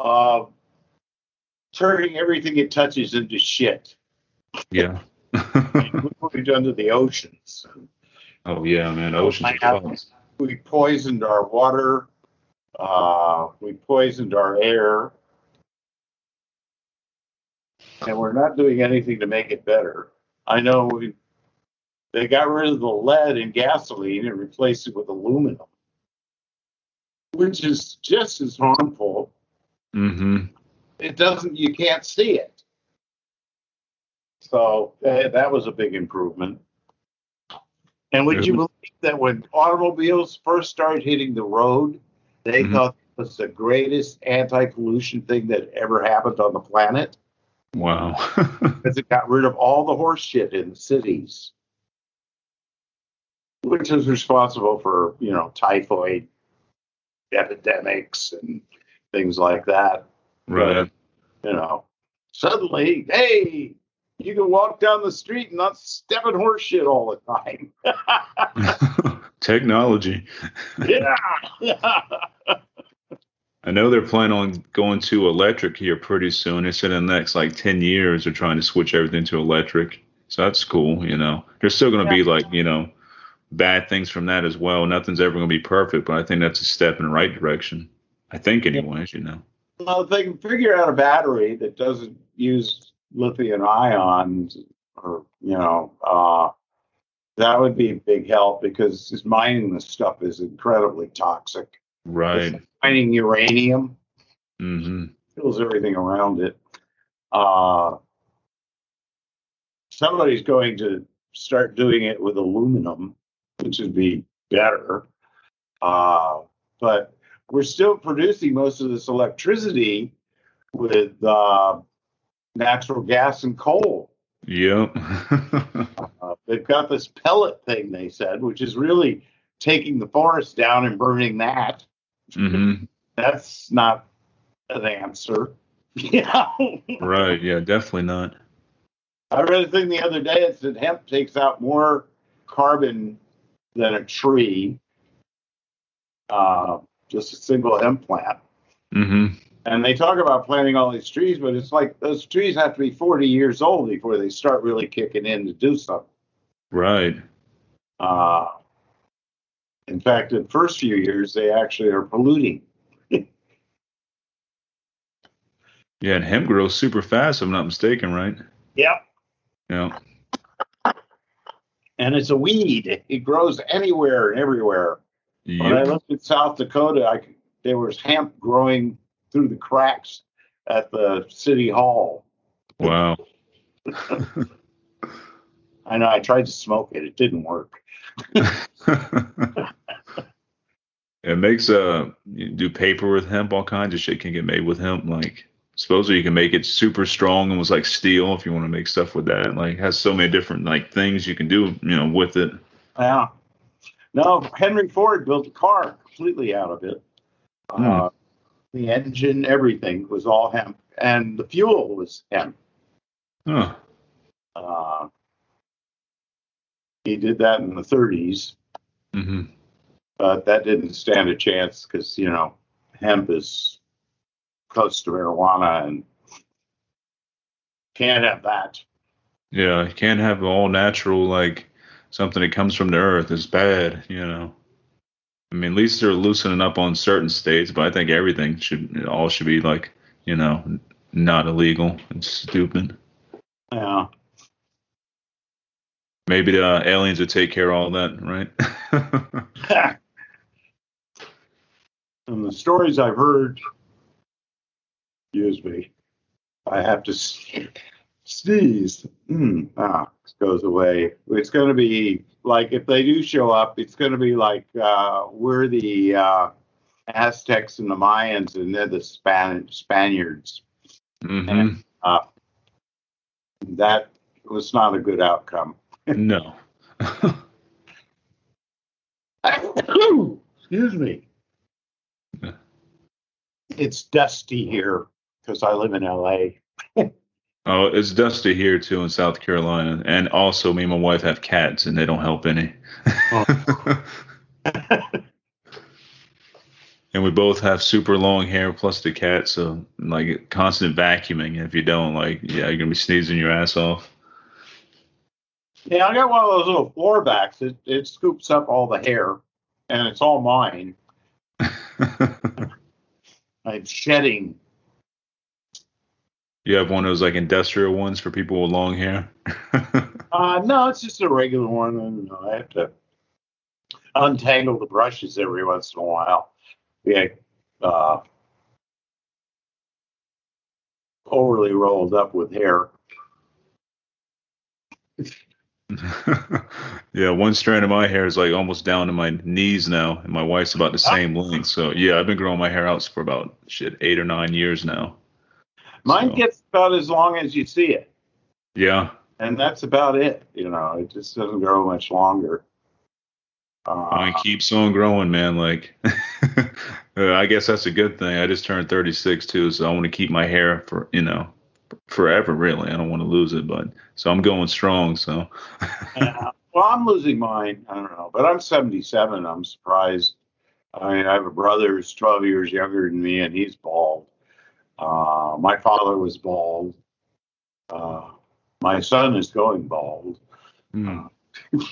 of turning everything it touches into shit. Yeah, look what we've done to the oceans. Oh yeah, man, oceans are fun. We poisoned our water. Uh, we poisoned our air, and we're not doing anything to make it better. I know we, they got rid of the lead in gasoline and replaced it with aluminum, which is just as harmful. Mm-hmm. It doesn't. You can't see it. So uh, that was a big improvement. And would you believe that when automobiles first started hitting the road, they mm-hmm. thought it was the greatest anti-pollution thing that ever happened on the planet? Wow. Because it got rid of all the horse shit in the cities. which is responsible for, you know, typhoid epidemics and things like that. Right. But, you know, suddenly, hey, you can walk down the street and not step in horse shit all the time. Technology. Yeah. I know they're planning on going to electric here pretty soon. They said in the next like ten years, they're trying to switch everything to electric. So that's cool. You know, there's still going to yeah. be like, you know, bad things from that as well. Nothing's ever going to be perfect, but I think that's a step in the right direction. I think anyways, you know. Well, if they can figure out a battery that doesn't use lithium ions or, you know, uh, that would be a big help, because mining this stuff is incredibly toxic. Right. It's mining uranium. Mm-hmm. Kills everything around it. Uh, somebody's going to start doing it with aluminum, which would be better. Uh, but we're still producing most of this electricity with uh, natural gas and coal. Yep. uh, they've got this pellet thing, they said, which is really taking the forest down and burning that. Mm-hmm. That's not an answer. Yeah. Right. Yeah, definitely not. I read a thing the other day that said hemp takes out more carbon than a tree. Uh, just a single hemp plant. Mm-hmm. And they talk about planting all these trees, but it's like those trees have to be forty years old before they start really kicking in to do something. Right. Uh, in fact, in the first few years, they actually are polluting. Yeah, and hemp grows super fast, if I'm not mistaken, right? Yep. Yeah. And it's a weed. It grows anywhere and everywhere. Yep. When I looked at South Dakota, I, there was hemp growing through the cracks at the city hall. Wow. I know. I tried to smoke it. It didn't work. It makes uh, you do paper with hemp. All kinds of shit can get made with hemp. Like, supposedly you can make it super strong, almost like steel, if you want to make stuff with that. Like, it has so many different like things you can do, you know, with it. Yeah. No, Henry Ford built a car completely out of it. Hmm. Uh, the engine, everything was all hemp, and the fuel was hemp. Huh. Uh, he did that in the thirties, mm-hmm. but that didn't stand a chance because, you know, hemp is close to marijuana and can't have that. Yeah, you can't have all natural, like something that comes from the earth is bad, you know. I mean, at least they're loosening up on certain states, but I think everything should, all should be like, you know, not illegal. It's stupid. Yeah. Maybe the uh, aliens would take care of all that, right? From the stories I've heard, excuse me, I have to sneeze. Mm, ah, it goes away. It's going to be like, if they do show up, it's going to be like uh, we're the uh, Aztecs and the Mayans, and they're the Span- Spaniards. Mm-hmm. And, uh, that was not a good outcome. No. Excuse me. Yeah. It's dusty here because I live in L A Oh, it's dusty here too in South Carolina, and also me and my wife have cats, and they don't help any. Oh. And we both have super long hair, plus the cat, so like constant vacuuming. If you don't, like, yeah, you're gonna be sneezing your ass off. Yeah, I got one of those little floor backs. It it scoops up all the hair, and it's all mine. I'm shedding. You have one of those like industrial ones for people with long hair? uh, no, it's just a regular one. And, you know, I have to untangle the brushes every once in a while. Yeah, uh, overly rolled up with hair. Yeah, one strand of my hair is like almost down to my knees now, and my wife's about the same length. So yeah, I've been growing my hair out for about shit eight or nine years now. Mine so. Gets about as long as you see it. Yeah, and that's about it. You know, it just doesn't grow much longer. Uh, I keeps on growing, man. Like, I guess that's a good thing. I just turned thirty-six too, so I want to keep my hair for, you know, forever. Really, I don't want to lose it, but so I'm going strong. So, uh, well, I'm losing mine. I don't know, but I'm seventy-seven. I'm surprised. I mean, I have a brother who's twelve years younger than me, and he's bald. Uh, my father was bald. Uh, my son is going bald. Mm. Uh,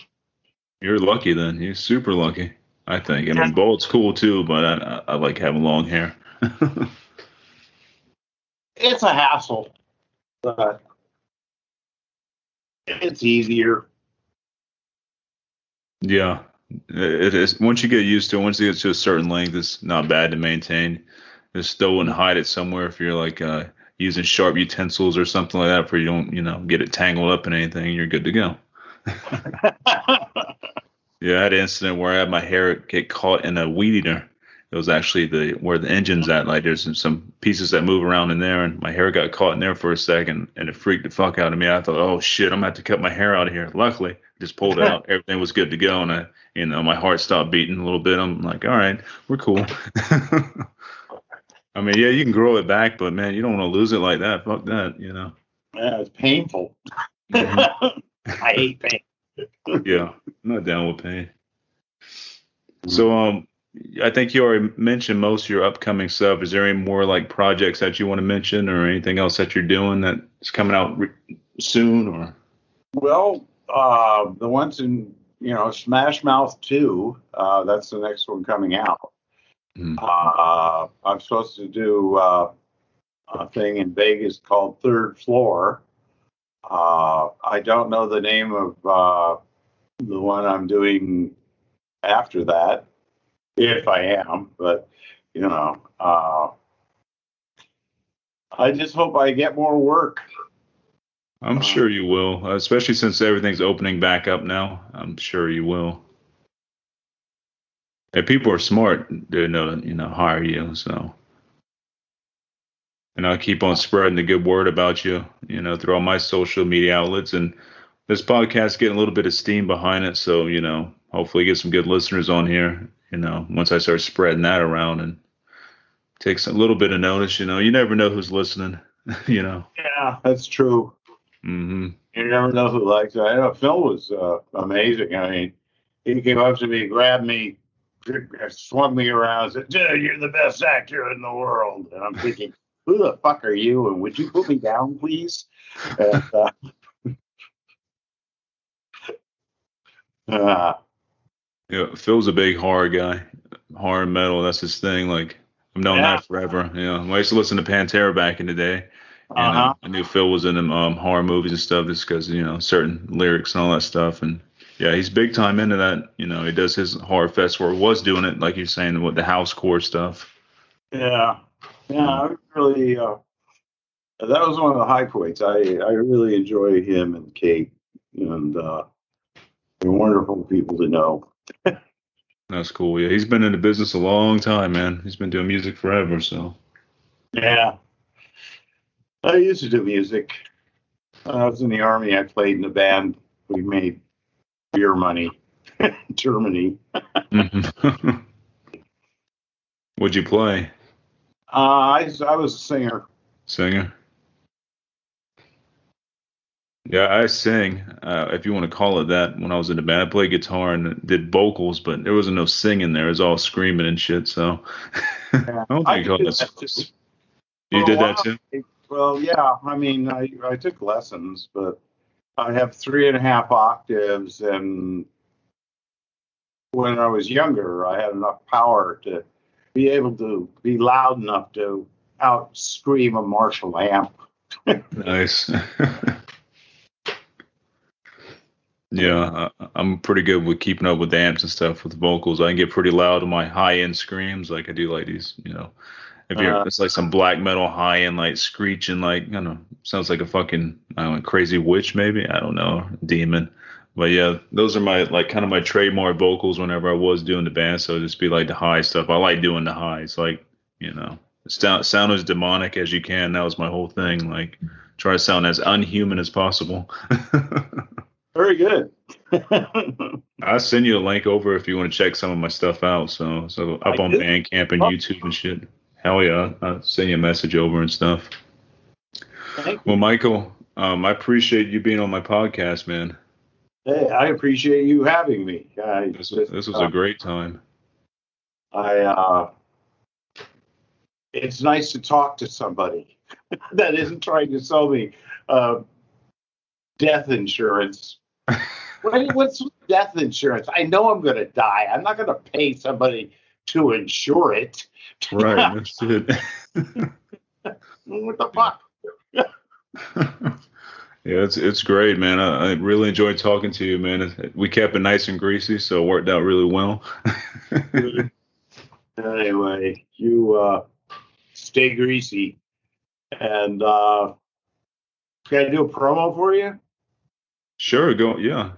You're lucky then. You're super lucky, I think. I mean, yeah. Bald's cool too, but I, I like having long hair. It's a hassle, but it's easier. Yeah, it is. Once you get used to it, once it gets to a certain length, it's not bad to maintain. Just throw and hide it somewhere if you're like uh, using sharp utensils or something like that, where you don't, you know, get it tangled up in anything. You're good to go. Yeah, I had an incident where I had my hair get caught in a weed eater. It was actually the where the engine's at. Like, there's some, some pieces that move around in there, and my hair got caught in there for a second, and it freaked the fuck out of me. I thought, oh shit, I'm gonna have to cut my hair out of here. Luckily, I just pulled it out. Everything was good to go, and I, you know, my heart stopped beating a little bit. I'm like, all right, we're cool. I mean, yeah, you can grow it back, but man, you don't want to lose it like that. Fuck that, you know. Yeah, it's painful. Mm-hmm. I hate pain. Yeah, I'm not down with pain. So, um, I think you already mentioned most of your upcoming stuff. Is there any more like projects that you want to mention, or anything else that you're doing that's coming out re- soon? Or well, uh, the ones in you know Smash Mouth two. Uh, that's the next one coming out. Mm. Uh, I'm supposed to do uh, a thing in Vegas called Third Floor. Uh, I don't know the name of uh, the one I'm doing after that, if I am, but, you know, uh, I just hope I get more work. I'm uh, sure you will, especially since everything's opening back up now. I'm sure you will. If people are smart, they know, you know, hire you, so... And I'll keep on spreading the good word about you, you know, through all my social media outlets. And this podcast getting a little bit of steam behind it. So, you know, hopefully get some good listeners on here, you know, once I start spreading that around and takes a little bit of notice, you know, you never know who's listening, you know. Yeah, that's true. Mm-hmm. You never know who likes it. I know Phil was uh, amazing. I mean, he came up to me, grabbed me, swung me around, said, dude, you're the best actor in the world. And I'm thinking, who the fuck are you? And would you put me down, please? And, uh, uh, yeah, Phil's a big horror guy. Horror metal, that's his thing. Like, I've known yeah. that forever. Yeah, I used to listen to Pantera back in the day. And uh-huh. um, I knew Phil was in them um, horror movies and stuff just because, you know, certain lyrics and all that stuff. And yeah, he's big time into that. You know, he does his horror fest where he was doing it, like you're saying, with the housecore stuff. Yeah. Yeah, I really, uh, that was one of the high points. I, I really enjoy him and Kate, and uh, they're wonderful people to know. That's cool. Yeah, he's been in the business a long time, man. He's been doing music forever, so. Yeah. I used to do music. When I was in the Army, I played in a band. We made beer money in Germany. What'd you play? Uh, I I was a singer. Singer. Yeah, I sang, uh, if you want to call it that. When I was in the band, I played guitar and did vocals, but there wasn't no singing there. It was all screaming and shit. So yeah. I don't think I did that. You did that too? Well, yeah. I mean, I I took lessons, but I have three and a half octaves, and when I was younger, I had enough power to be able to be loud enough to out scream a Marshall amp. Nice. Yeah, I, I'm pretty good with keeping up with amps and stuff with vocals. I can get pretty loud on my high end screams, like I do like these, you know, if you're, uh, it's like some black metal high end like screeching, like I don't know, sounds like a fucking I don't know, crazy witch maybe, I don't know, demon. But yeah, those are my like kind of my trademark vocals whenever I was doing the band. So it'd just be like the high stuff. I like doing the highs, like, you know, sound, sound as demonic as you can. That was my whole thing. Like, try to sound as unhuman as possible. Very good. I'll send you a link over if you want to check some of my stuff out. So, so up I on do. Bandcamp and YouTube and shit. Hell yeah. I'll send you a message over and stuff. Well, Michael, um, I appreciate you being on my podcast, man. Hey, I appreciate you having me. I, this, this, this was uh, a great time. I, uh, it's nice to talk to somebody that isn't trying to sell me uh, death insurance. What, what's death insurance? I know I'm going to die. I'm not going to pay somebody to insure it. Right. That's it. What the fuck? Yeah, it's it's great, man. I, I really enjoyed talking to you, man. We kept it nice and greasy, so it worked out really well. Anyway, you uh, stay greasy, and uh, can I do a promo for you? Sure, go yeah.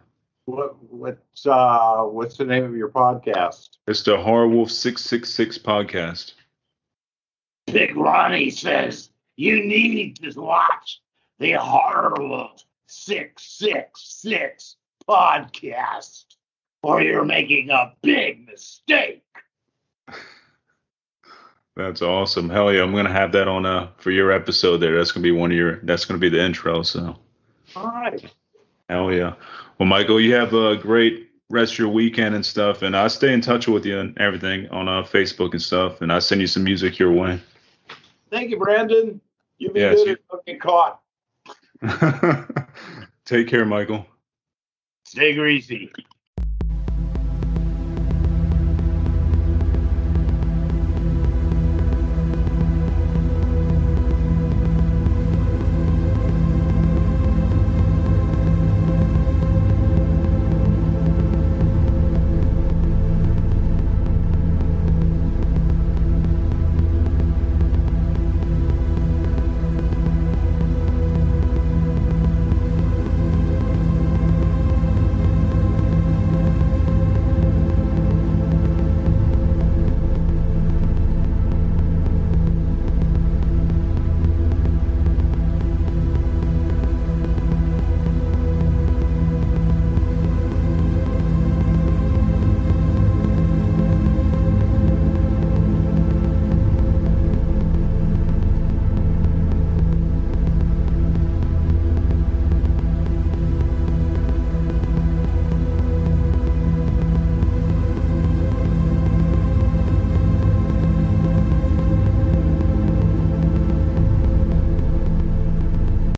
What what's uh, what's the name of your podcast? It's the Horror Wolf six six six podcast. Big Ronnie says. You need to watch the Horror Wolf six six six podcast, or you're making a big mistake. That's awesome. Hell yeah, I'm gonna have that on uh for your episode there. That's gonna be one of your. That's gonna be the intro. So. All right. Hell yeah. Well, Michael, you have a great rest of your weekend and stuff, and I stay in touch with you and everything on uh Facebook and stuff, and I send you some music your way. Thank you, Brandon. You've been yes, good at fucking caught. Take care, Michael. Stay greasy.